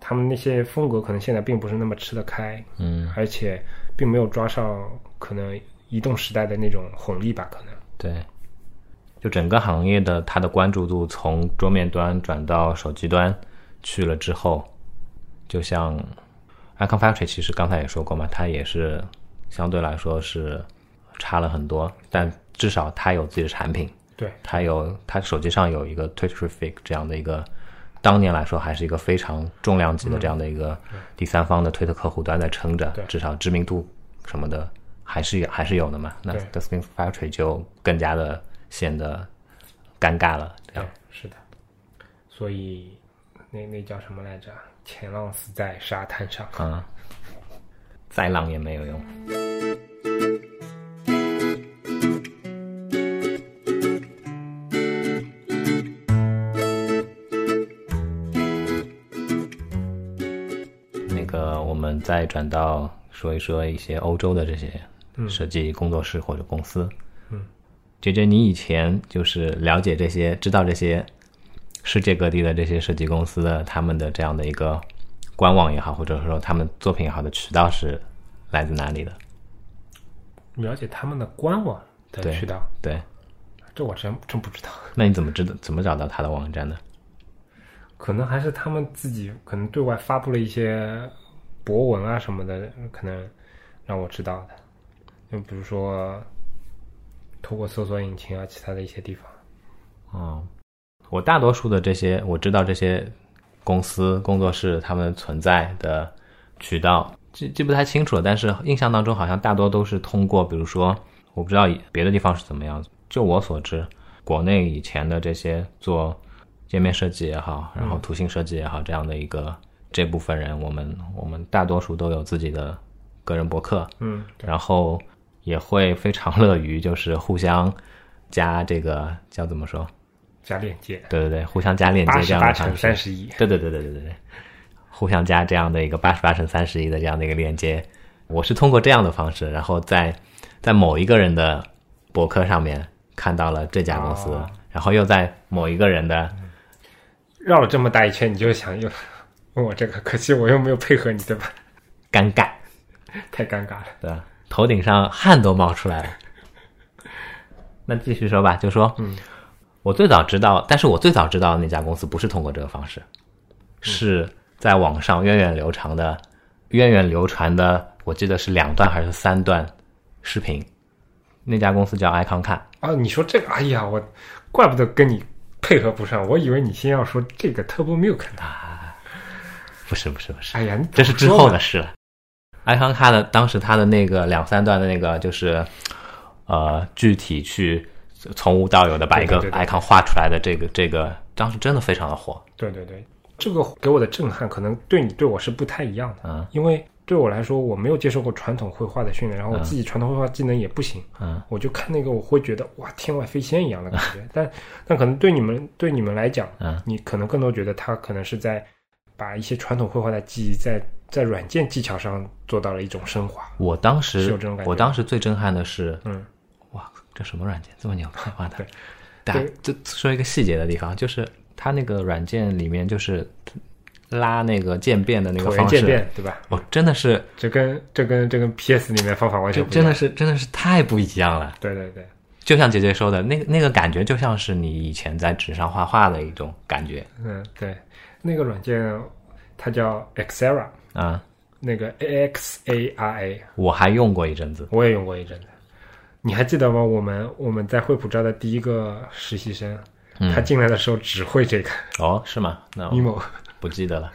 他们那些风格可能现在并不是那么吃得开，嗯。而且并没有抓上可能移动时代的那种红利吧，可能。对，就整个行业的它的关注度从桌面端转到手机端去了之后，就像。Icon Factory 其实刚才也说过嘛，它也是相对来说是差了很多，但至少它有自己的产品，对，它有它手机上有一个 Twitterific 这样的一个，当年来说还是一个非常重量级的这样的一个第三方的推特客户端在撑着，至少知名度什么的还是还是有的嘛。那 The Skins Factory 就更加的显得尴尬了，这样是的。所以那那叫什么来着？前浪死在沙滩上啊、嗯，再浪也没有用。那个，我们再转到说一说一些欧洲的这些设计工作室或者公司。嗯，姐姐，你以前就是了解这些，知道这些世界各地的这些设计公司的他们的这样的一个官网也好，或者说他们作品也好的渠道是来自哪里的？了解他们的官网的渠道？ 对, 对这我真真不知道。那你怎么知道怎么找到他的网站呢？可能还是他们自己可能对外发布了一些博文啊什么的，可能让我知道的，就比如说通过搜索引擎啊其他的一些地方。哦，我大多数的这些我知道这些公司工作室他们存在的渠道记记不太清楚了，但是印象当中好像大多都是通过，比如说我不知道别的地方是怎么样，就我所知国内以前的这些做界面设计也好，然后图形设计也好，这样的一个这部分人，我们我们大多数都有自己的个人博客，嗯，然后也会非常乐于就是互相加这个叫怎么说加链接，对对对，互相加链接这样的方式，八十八乘三十一，对对对对对对，互相加这样的一个八十八乘三十一的这样的一个链接。我是通过这样的方式，然后在在某一个人的博客上面看到了这家公司、哦、然后又在某一个人的、嗯、绕了这么大一圈，你就想又问我这个，可惜我又没有配合你，对吧？尴尬，太尴尬了，对吧？头顶上汗都冒出来了。那继续说吧，就说嗯。我最早知道，但是我最早知道的那家公司不是通过这个方式，是在网上源远流长的源远流传的，我记得是两段还是三段视频。那家公司叫 Iconcut。 啊，你说这个，哎呀，我怪不得跟你配合不上，我以为你先要说这个 Turbo Milk 呢、啊、不是不是不是，哎呀，这是之后的事了。 Iconcut 的当时他的那个两三段的那个就是呃，具体去从无到有的把一个 icon 画出来的，这个这个当时真的非常的火。对对对，这个给我的震撼可能对你对我是不太一样的、嗯、因为对我来说我没有接受过传统绘画的训练，然后我自己传统绘画技能也不行、嗯、我就看那个我会觉得哇天外飞仙一样的感觉、嗯、但但可能对你们对你们来讲、嗯、你可能更多觉得它可能是在把一些传统绘画的技艺在在软件技巧上做到了一种升华。我当时是有这种感觉。我当时最震撼的是嗯，哇这什么软件这么牛开发的。但就说一个细节的地方，就是它那个软件里面就是拉那个渐变的那个方式，渐变对吧？我、哦、真的是这跟这跟这跟 P S 里面方法完全不一样，真的是真的是太不一样了。对对对，就像姐姐说的那个那个感觉，就像是你以前在纸上画画的一种感觉。嗯，对，那个软件它叫 Xara 啊，那个 X A R A， 我还用过一阵子，我也用过一阵子。你还记得吗？我们我们在惠普招的第一个实习生、嗯，他进来的时候只会这个。哦，是吗？那我不记得了。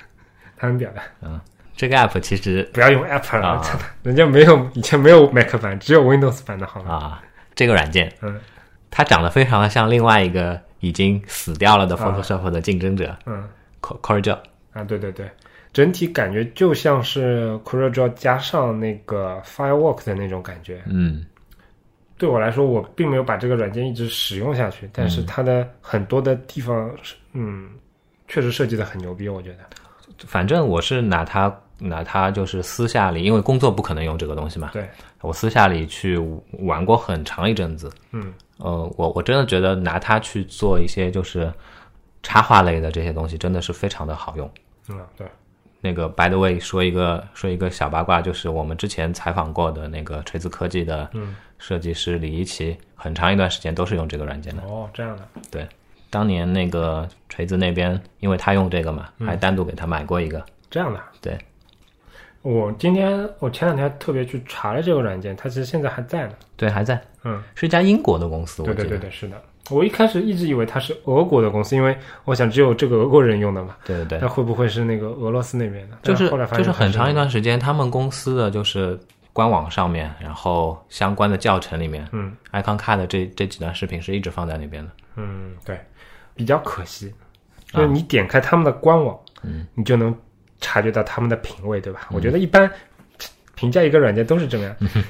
他很屌的。嗯，这个 app 其实不要用 app 了，啊、人家没有以前没有 Mac 版，只有 Windows 版的好吗？啊，这个软件，嗯，它长得非常的像另外一个已经死掉了的 Photoshop 的竞争者，啊、嗯 ，Corel Draw 啊，对对对，整体感觉就像是 Corel Draw 加上那个 Firework 的那种感觉，嗯。对我来说我并没有把这个软件一直使用下去，但是它的很多的地方 嗯, 嗯，确实设计的很牛逼。我觉得反正我是拿它拿它就是私下里，因为工作不可能用这个东西嘛，对，我私下里去玩过很长一阵子。嗯，呃，我我真的觉得拿它去做一些就是插画类的这些东西真的是非常的好用。嗯，对，那个 by the way 说一个说一个小八卦，就是我们之前采访过的那个锤子科技的设计师李一奇、嗯、很长一段时间都是用这个软件的。哦，这样的。对，当年那个锤子那边因为他用这个嘛、嗯、还单独给他买过一个。这样的。对，我今天我前两天特别去查了这个软件，它其实现在还在呢。对，还在。嗯，是一家英国的公司。对对对对，是的。我一开始一直以为它是俄国的公司，因为我想只有这个俄国人用的嘛。对对对。那会不会是那个俄罗斯那边的？就是后来发现就是很长一段时间，他们公司的就是官网上面，然后相关的教程里面，嗯 ，Iconcut 的这这几段视频是一直放在那边的。嗯，对，比较可惜，就是你点开他们的官网，嗯、啊，你就能察觉到他们的品味，对吧？嗯、我觉得一般评价一个软件都是这么样。嗯，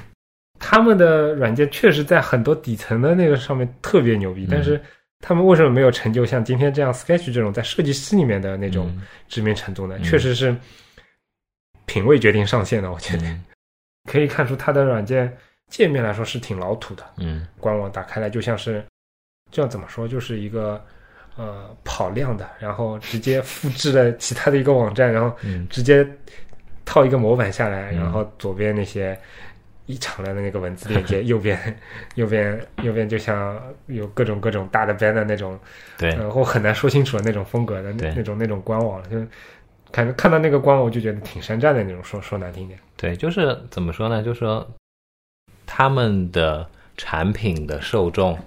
他们的软件确实在很多底层的那个上面特别牛逼，嗯、但是他们为什么没有成就像今天这样 Sketch 这种在设计师里面的那种知名程度呢？嗯、确实是品味决定上限的，我觉得、嗯、可以看出它的软件界面来说是挺老土的。嗯，官网打开来就像是，这样怎么说，就是一个呃跑量的，然后直接复制了其他的一个网站，然后直接套一个模板下来，嗯、然后左边那些。一长的那个文字链接，右边，右边，右边就像有各种各种大的 banner 那种，对，呃、我很难说清楚的那种风格的那那种那种官网，就看看到那个官网，我就觉得挺山寨的那种，说说难听点。对，就是怎么说呢？就是说他们的产品的受众，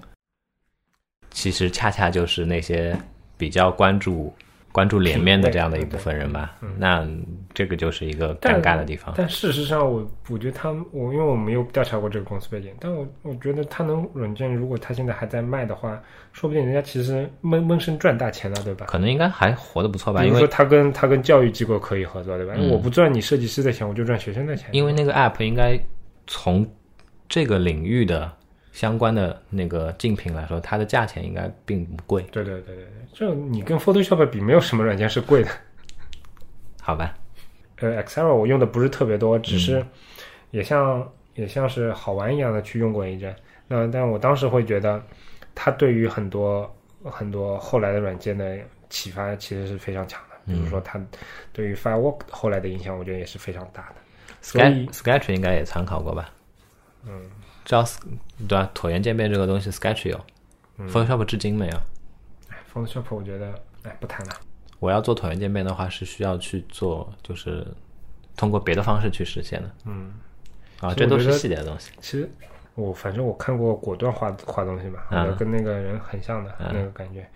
其实恰恰就是那些比较关注。关注脸面的这样的一部分人吧，嗯、那这个就是一个尴尬的地方。但, 但事实上我，我我觉得他，我因为我没有调查过这个公司背景，但我我觉得他能软件，如果他现在还在卖的话，说不定人家其实闷闷声赚大钱了，对吧？可能应该还活得不错吧。比如说他跟他跟教育机构可以合作，对吧？嗯、我不赚你设计师的钱，我就赚学生的钱。因为那个 app 应该从这个领域的相关的那个竞品来说，它的价钱应该并不贵。对对对对，这你跟 Photoshop 比，没有什么软件是贵的，好吧？呃 Xara 我用的不是特别多，只是也像、嗯、也像是好玩一样的去用过一阵。那但我当时会觉得，它对于很多很多后来的软件的启发其实是非常强的。嗯、比如说，它对于 Firework 后来的影响，我觉得也是非常大的。Sketch Sketch 应该也参考过吧？嗯。知道对吧？椭圆渐变这个东西 ，Sketch 有、嗯、，Photoshop 至今没有。Photoshop 我觉得，哎，不谈了。我要做椭圆渐变的话，是需要去做，就是通过别的方式去实现的。嗯，啊，这都是细节的东西。其实我反正我看过果断画画东西嘛，嗯、跟那个人很像的、嗯、那个感觉。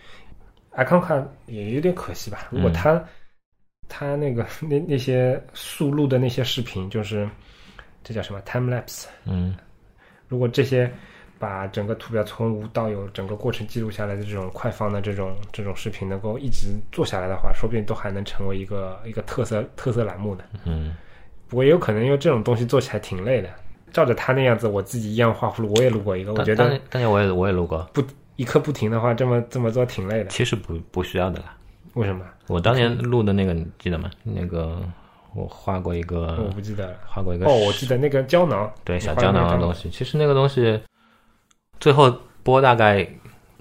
Iconcut 也有点可惜吧？如果他、嗯、他那个那那些速录的那些视频，就是这叫什么 time lapse？ 嗯。如果这些把整个图表从无到有整个过程记录下来的这种快放的这种这种视频能够一直做下来的话，说不定都还能成为一个一个特色特色栏目的。嗯，不过也有可能因为这种东西做起来挺累的。照着他那样子，我自己一样画葫芦，我也录过一个。我觉得，当然我也我也录过。不，一刻不停的话，这么这么做挺累的。其实不不需要的啦。为什么？我当年录的那个，你记得吗？那个。我画过一个，我不记得了，画过一个哦，我记得那个胶囊，对，小胶囊的东西。其实那个东西最后播大概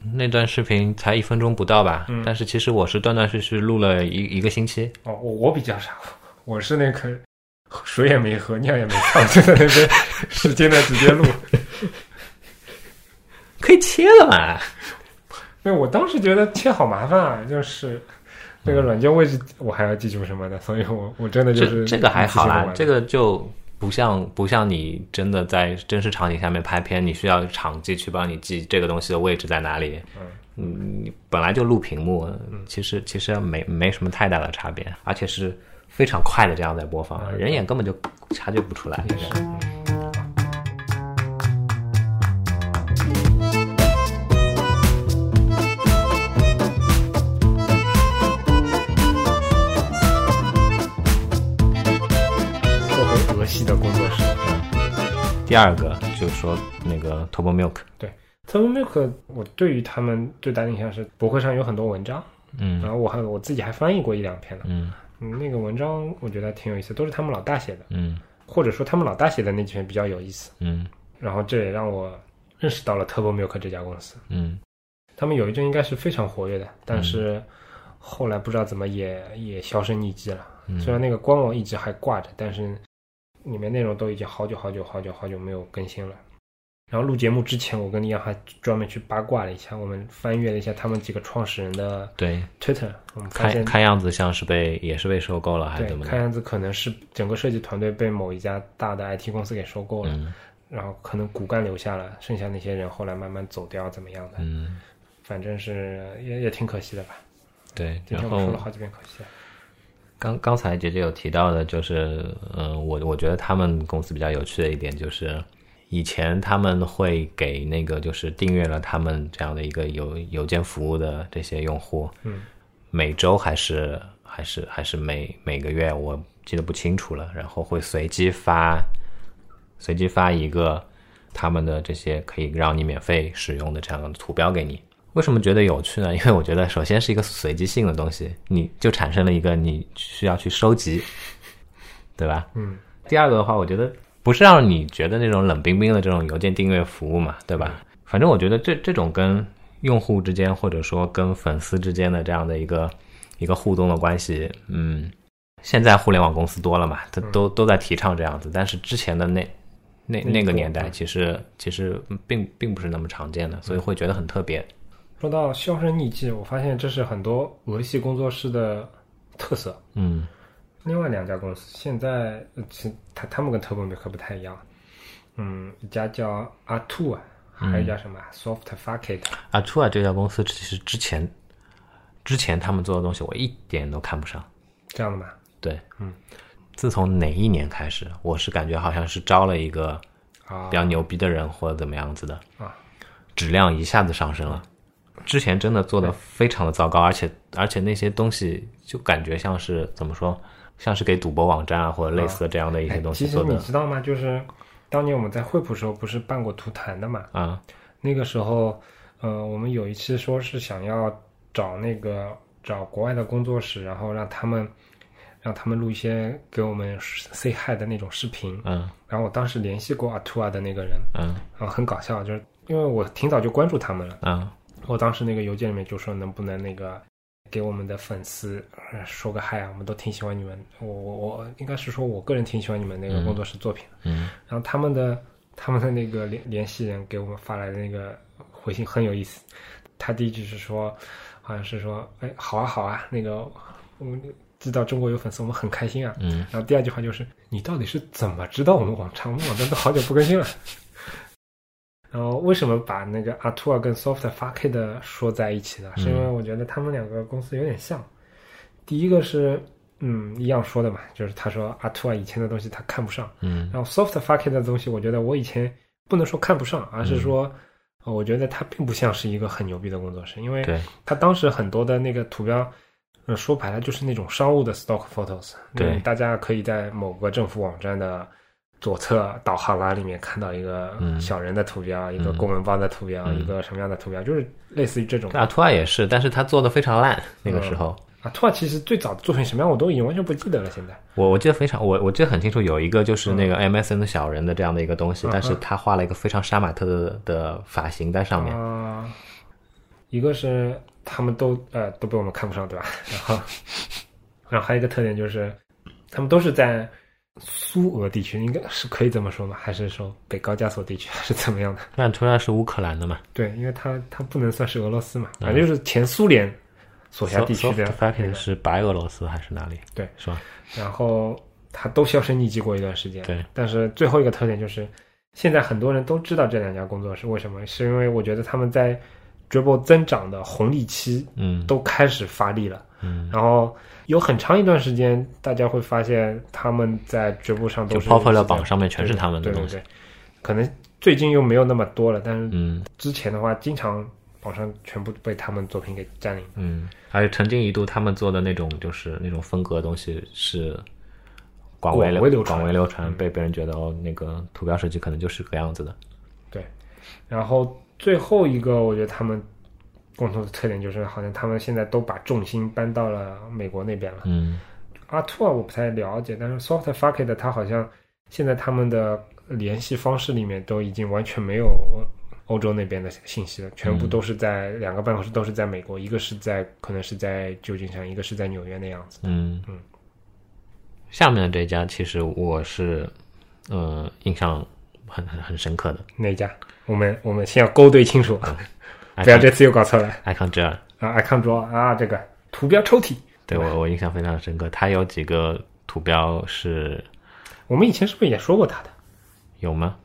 那段视频才一分钟不到吧，嗯、但是其实我是断断续续录了一一个星期。哦，我我比较傻，我是那个水也没喝，尿也没放，就在那边使劲的直接录，可以切了嘛？对，我当时觉得切好麻烦啊，就是。那个软件位置我还要记住什么的，所以我我真的就是这个还好啦，这个就不像不像你真的在真实场景下面拍片，你需要场记去帮你记这个东西的位置在哪里。嗯，你本来就录屏幕，其实其实没没什么太大的差别，而且是非常快的这样在播放，嗯、人眼根本就察觉不出来。第二个就是说那个 Turbo Milk， 对 Turbo Milk， 我对于他们最大的印象是博客上有很多文章，嗯，然后我还我自己还翻译过一两篇了，嗯，那个文章我觉得挺有意思，都是他们老大写的，嗯，或者说他们老大写的那几篇比较有意思，嗯，然后这也让我认识到了 Turbo Milk 这家公司，嗯，他们有一阵应该是非常活跃的，但是后来不知道怎么也也销声匿迹了，嗯、虽然那个官网一直还挂着，但是。里面内容都已经好久好久好久好久没有更新了，然后录节目之前我跟你还专门去八卦了一下，我们翻阅了一下他们几个创始人的 Twitter， 我们看看样子像是被也是被收购了还是怎么的，看样子可能是整个设计团队被某一家大的 I T 公司给收购了、嗯、然后可能骨干留下了，剩下那些人后来慢慢走掉怎么样的、嗯、反正是 也, 也挺可惜的吧。对，然后我说了好几遍可惜。刚刚才姐姐有提到的就是嗯、呃，我我觉得他们公司比较有趣的一点就是以前他们会给那个就是订阅了他们这样的一个邮邮件服务的这些用户，嗯，每周还是还是还是每每个月我记得不清楚了，然后会随机发随机发一个他们的这些可以让你免费使用的这样的图标给你。为什么觉得有趣呢？因为我觉得首先是一个随机性的东西，你就产生了一个你需要去收集，对吧？嗯。第二个的话，我觉得不是让你觉得那种冷冰冰的这种邮件订阅服务嘛，对吧？反正我觉得这这种跟用户之间或者说跟粉丝之间的这样的一个一个互动的关系，嗯，现在互联网公司多了嘛，它都都在提倡这样子，但是之前的那那那个年代，其实其实并并不是那么常见的，所以会觉得很特别。说到销声匿迹，我发现这是很多俄系工作室的特色。嗯，另外两家公司现在其他他们跟 Turbo Milk 不太一样。嗯，一家叫 Artua， 还有一家什么、嗯、Soft Facade。Artua 这家公司其实之前之前他们做的东西我一点都看不上。这样的吗？对，嗯。自从哪一年开始，我是感觉好像是招了一个比较牛逼的人或者怎么样子的，啊，质量一下子上升了。之前真的做的非常的糟糕，而且而且那些东西就感觉像是怎么说，像是给赌博网站啊或者类似的这样的一些东西做的、啊哎、其实你知道吗，就是当年我们在惠普时候不是办过图谈的嘛，啊，那个时候呃我们有一期说是想要找那个找国外的工作室，然后让他们让他们录一些给我们 say hi 的那种视频，嗯，然后我当时联系过 Artua 的那个人，嗯，然后很搞笑，就是因为我挺早就关注他们了，嗯，我当时那个邮件里面就说能不能那个给我们的粉丝说个嗨啊，我们都挺喜欢你们，我我我应该是说我个人挺喜欢你们那个工作室作品的，嗯，然后他们的他们的那个联联系人给我们发来的那个回信很有意思，他第一句是说好像是说哎好啊好啊，那个我们知道中国有粉丝我们很开心啊，嗯，然后第二句话就是你到底是怎么知道我们网站，我们网站都好久不更新了。然后为什么把那个 Artua 跟 Softfacade 说在一起呢？是因为我觉得他们两个公司有点像。嗯、第一个是，嗯，一样说的嘛，就是他说 Artua 以前的东西他看不上，嗯，然后 Softfacade 的东西，我觉得我以前不能说看不上，而是说，嗯、我觉得他并不像是一个很牛逼的工作室，因为他当时很多的那个图标，呃、说白了就是那种商务的 stock photos， 对，大家可以在某个政府网站的左侧导航栏里面看到一个小人的图标、嗯、一个公文包的图标、嗯、一个什么样的图标，就是类似于这种。阿图尔也是，但是他做的非常烂，那个时候。阿图尔其实最早的作品什么样我都已经完全不记得了，现在。我我记得非常我我记得很清楚，有一个就是那个 M S N 的小人的这样的一个东西、嗯、但是他画了一个非常杀马特 的, 的发型在上面、嗯。一个是他们都呃都被我们看不上，对吧？然后然后还有一个特点就是他们都是在苏俄地区，应该是可以这么说吗？还是说北高加索地区，还是怎么样的？那突然是乌克兰的嘛？对，因为它它不能算是俄罗斯嘛，反、嗯、正就是前苏联所辖地区的。Softfacade 是白俄罗斯还是哪里？对，是吧？然后它都销声匿迹过一段时间。对，但是最后一个特点就是，现在很多人都知道这两家工作室，为什么？是因为我觉得他们在 Dribble 增长的红利期，嗯，都开始发力了。嗯，然后有很长一段时间，大家会发现他们在局部上都是泡泡料榜上面全是他们的东西。对对对，可能最近又没有那么多了，但是之前的话，经常榜上全部被他们作品给占领。嗯，而且曾经一度他们做的那种就是那种风格的东西是广为流传，广为流传，被别人觉得哦，那个图标设计可能就是个样子的。对，然后最后一个，我觉得他们共同的特点就是，好像他们现在都把重心搬到了美国那边了。嗯，阿兔啊，我不太了解，但是 Softfacade 它好像现在他们的联系方式里面都已经完全没有欧洲那边的信息了，全部都是在、嗯、两个办公室都是在美国，一个是在可能是在旧金山，一个是在纽约那样子。嗯嗯，下面的这家其实我是呃印象很很很深刻的。哪家？我们我们先要勾兑清楚，嗯、不要这次又搞错了。I Can't Draw 啊 ，I Can't Draw 啊，这个图标抽屉，对我我印象非常深刻。它有几个图标是，我们以前是不是也说过它的？有吗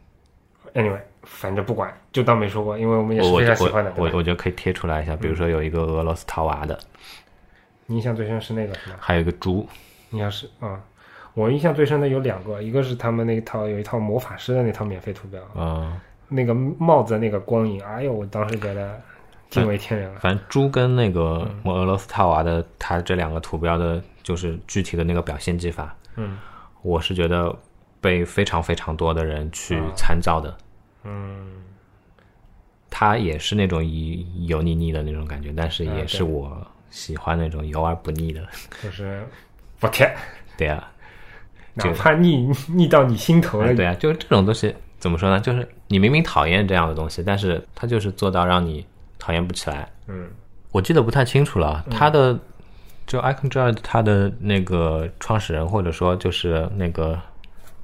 ？Anyway。反正不管，就当没说过，因为我们也是非常喜欢的。我 我, 我觉得可以贴出来一下，比如说有一个俄罗斯套娃的，你印象最深是那个是吗？还有一个猪，你要是啊、嗯，我印象最深的有两个，一个是他们那套有一套魔法师的那套免费图标啊、嗯，那个帽子那个光影，哎呦，我当时觉得惊为天人了。反正猪跟那个俄罗斯套娃的，它这两个图标的，就是具体的那个表现技法，嗯，我是觉得被非常非常多的人去参照的。嗯嗯，它也是那种油腻腻的那种感觉，但是也是我喜欢那种油而不腻的，啊、就是不甜。对啊，哪怕腻腻到你心头了、哎。对啊，就是这种东西怎么说呢？就是你明明讨厌这样的东西，但是它就是做到让你讨厌不起来。嗯，我记得不太清楚了，它的、嗯、就 Icon Draw 它的那个创始人，或者说就是那个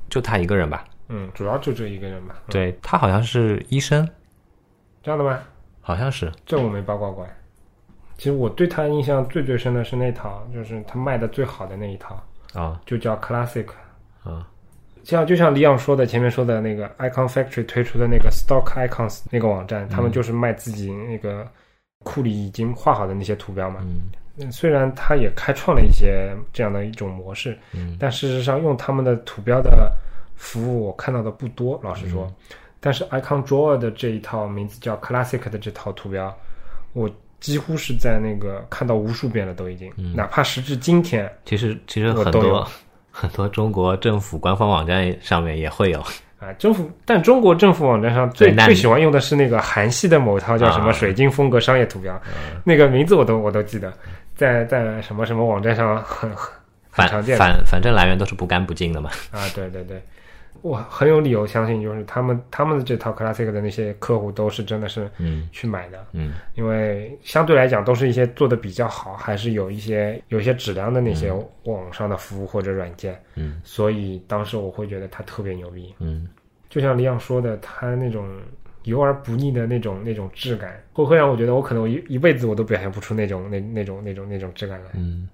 就他一个人吧。嗯，主要就这一个人吧。嗯、对，他好像是医生，这样的吗？好像是，这我没八卦过。其实我对他印象最最深的是那套，就是他卖的最好的那一套啊，就叫 Classic 啊。像就像李昂说的，前面说的那个 Icon Factory 推出的那个 Stock Icons 那个网站，嗯、他们就是卖自己那个库里已经画好的那些图标嘛。嗯。虽然他也开创了一些这样的一种模式，嗯、但事实上用他们的图标的。服务我看到的不多，老实说，嗯、但是 Icon Draw 的这一套名字叫 Classic 的这套图标，我几乎是在那个看到无数遍了，都已经，嗯、哪怕时至今天，其实其实很多很多中国政府官方网站上面也会有啊，政府，但中国政府网站上最最喜欢用的是那个韩系的某套叫什么水晶风格商业图标，啊、那个名字我都我都记得，在在什么什么网站上很很常见，反反反正来源都是不干不净的嘛，啊，对对对。我很有理由相信，就是他们他们的这套 Classic 的那些客户都是真的是去买的，嗯，嗯因为相对来讲都是一些做的比较好，还是有一些有一些质量的那些网上的服务或者软件，嗯，所以当时我会觉得它特别牛逼，嗯，就像李昂说的，它那种油而不腻的那种那种质感，会会让我觉得我可能我一一辈子我都表现不出那种那那种那种那种质感来，嗯，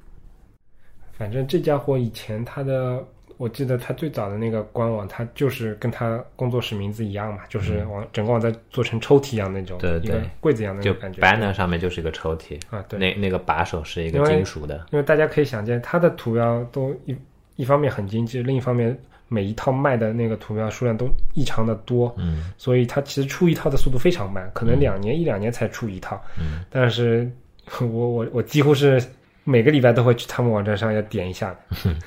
反正这家伙以前他的。我记得他最早的那个官网，他就是跟他工作室名字一样嘛，就是往整个网站做成抽屉一样那种，对对，一个柜子一样那种感觉。就 banner 上面就是一个抽屉啊，对，那那个把手是一个金属的。因为, 因为大家可以想见，他的图标都一一方面很精致，另一方面每一套卖的那个图标数量都异常的多，嗯，所以他其实出一套的速度非常慢，可能两年、嗯、一两年才出一套，嗯，但是我我我几乎是每个礼拜都会去他们网站上要点一下的。嗯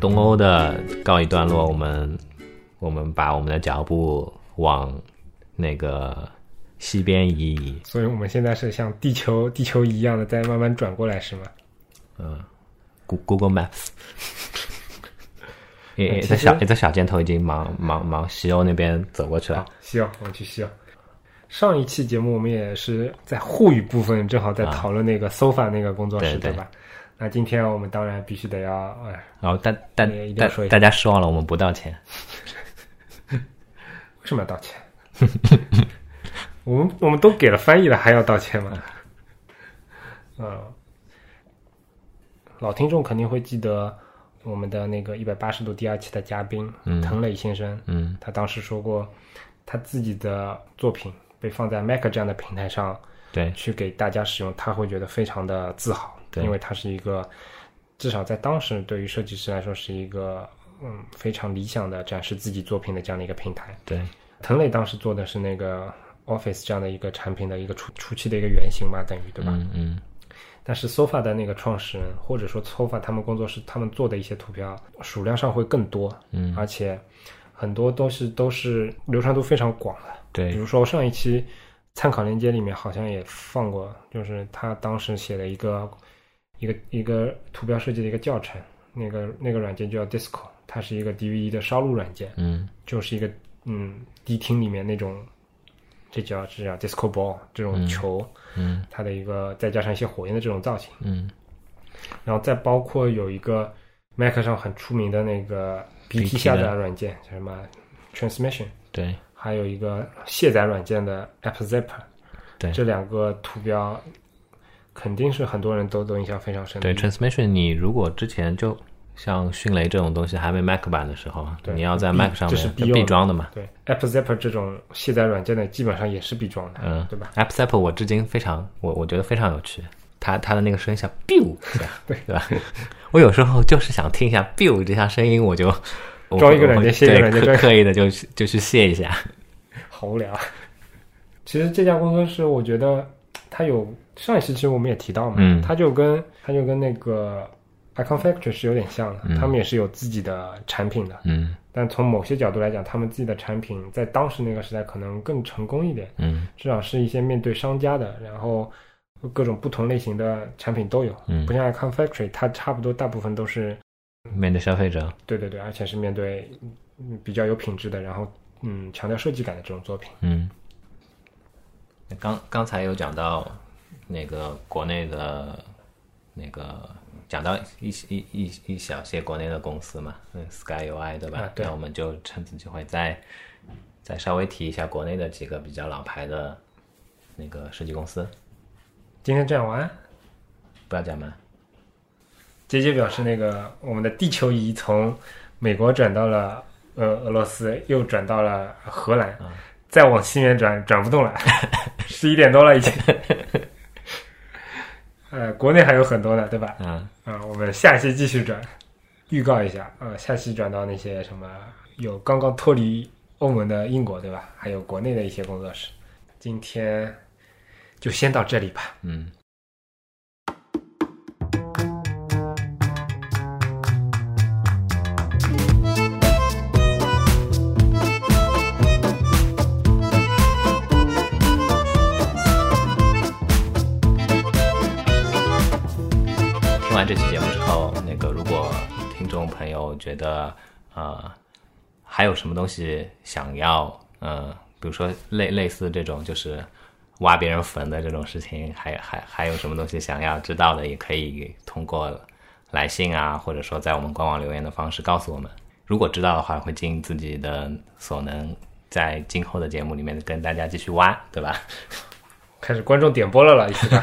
东欧的告一段落，我们我们把我们的脚步往那个西边移移，所以我们现在是像地球地球一样的在慢慢转过来，是吗？嗯 ，Google Maps， 也在小也在小箭头已经忙忙忙西欧那边走过去了。西欧，我们去西欧。上一期节目我们也是在沪语部分，正好在讨论那个 SOFA 那个工作室，啊、对, 对, 对吧？那今天我们当然必须得要，哎，哦，但但但大家失望了，我们不道歉。为什么要道歉？我们我们都给了翻译了，还要道歉吗？嗯，老听众肯定会记得我们的那个一百八十度第二期的嘉宾，嗯、滕磊先生，嗯，他当时说过，他自己的作品被放在 Mac 这样的平台上，对，去给大家使用，他会觉得非常的自豪。因为它是一个至少在当时对于设计师来说是一个嗯非常理想的展示自己作品的这样的一个平台。对，腾磊当时做的是那个 Office 这样的一个产品的一个初初期的一个原型嘛，等于对吧？嗯嗯。但是 SOFA 的那个创始人或者说 SOFA 他们工作室他们做的一些图标数量上会更多，嗯，而且很多东西都是流传度非常广的。对，比如说上一期参考链接里面好像也放过，就是他当时写的一个。一个一个图标设计的一个教程，那个那个软件就叫 Disco， 它是一个 D V E 的烧录软件，嗯，就是一个嗯迪厅里面那种这叫这叫 disco ball 这种球，嗯，它的一个再加上一些火焰的这种造型，嗯，然后再包括有一个 Mac 上很出名的那个 B T 下载软件叫什么 Transmission， 对，还有一个卸载软件的 AppZapper， 对，这两个图标肯定是很多人都都印象非常深的。对 Transmission， 你如果之前就像迅雷这种东西还没 Mac 版的时候，你要在 Mac 上面是必装的嘛？对 ，AppZapper 这种卸载软件的基本上也是必装的，嗯，对吧 ？AppZapper 我至今非常，我我觉得非常有趣，它它的那个声音像 biu， 对对吧？我有时候就是想听一下 biu 这下声音，我就装一个软件卸一个软件，刻意的就就去卸一下，好无聊。其实这家工作室，我觉得它有上一期其实我们也提到嘛，嗯，它就跟它就跟那个。Icon Factory 是有点像的，他们也是有自己的产品的，嗯，但从某些角度来讲，他们自己的产品在当时那个时代可能更成功一点，嗯，至少是一些面对商家的，然后各种不同类型的产品都有，嗯，不像 Icon Factory， 它差不多大部分都是面对消费者，对对对，而且是面对比较有品质的，然后嗯，强调设计感的这种作品，嗯，刚刚才有讲到那个国内的那个。讲到一一一一小些国内的公司嘛，嗯 ，Sky U I 对吧？啊、对那我们就趁此机会再再稍微提一下国内的几个比较老牌的那个设计公司。今天这样玩，不要讲吗？杰杰表示，那个我们的地球仪从美国转到了呃俄罗斯，又转到了荷兰，嗯、再往西面转转不动了，十一点多了已经。呃，国内还有很多的，对吧？嗯，啊、呃，我们下期继续转，预告一下，呃，下期转到那些什么有刚刚脱离欧盟的英国，对吧？还有国内的一些工作室，今天就先到这里吧。嗯。看完这期节目之后，那个如果听众朋友觉得呃还有什么东西想要呃比如说类类似这种就是挖别人坟的这种事情，还还还有什么东西想要知道的，也可以通过来信啊，或者说在我们官网留言的方式告诉我们。如果知道的话，会尽自己的所能，在今后的节目里面跟大家继续挖，对吧？开始观众点播了了，是吧？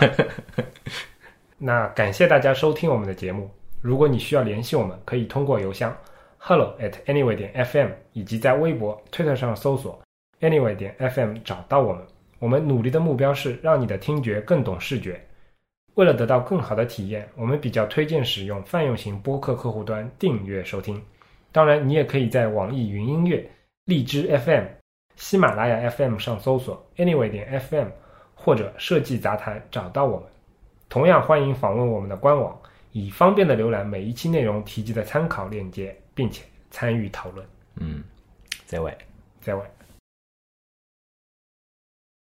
那感谢大家收听我们的节目。如果你需要联系我们，可以通过邮箱 hello at anywhere dot f m 以及在微博、推特上搜索 anywhere dot f m 找到我们。我们努力的目标是让你的听觉更懂视觉。为了得到更好的体验，我们比较推荐使用泛用型播客客户端订阅收听。当然，你也可以在网易云音乐、荔枝 F M、喜马拉雅 F M 上搜索 anywhere dot f m 或者设计杂谈找到我们。同样欢迎访问我们的官网，以方便的浏览每一期内容提及的参考链接，并且参与讨论。嗯，再会，再会。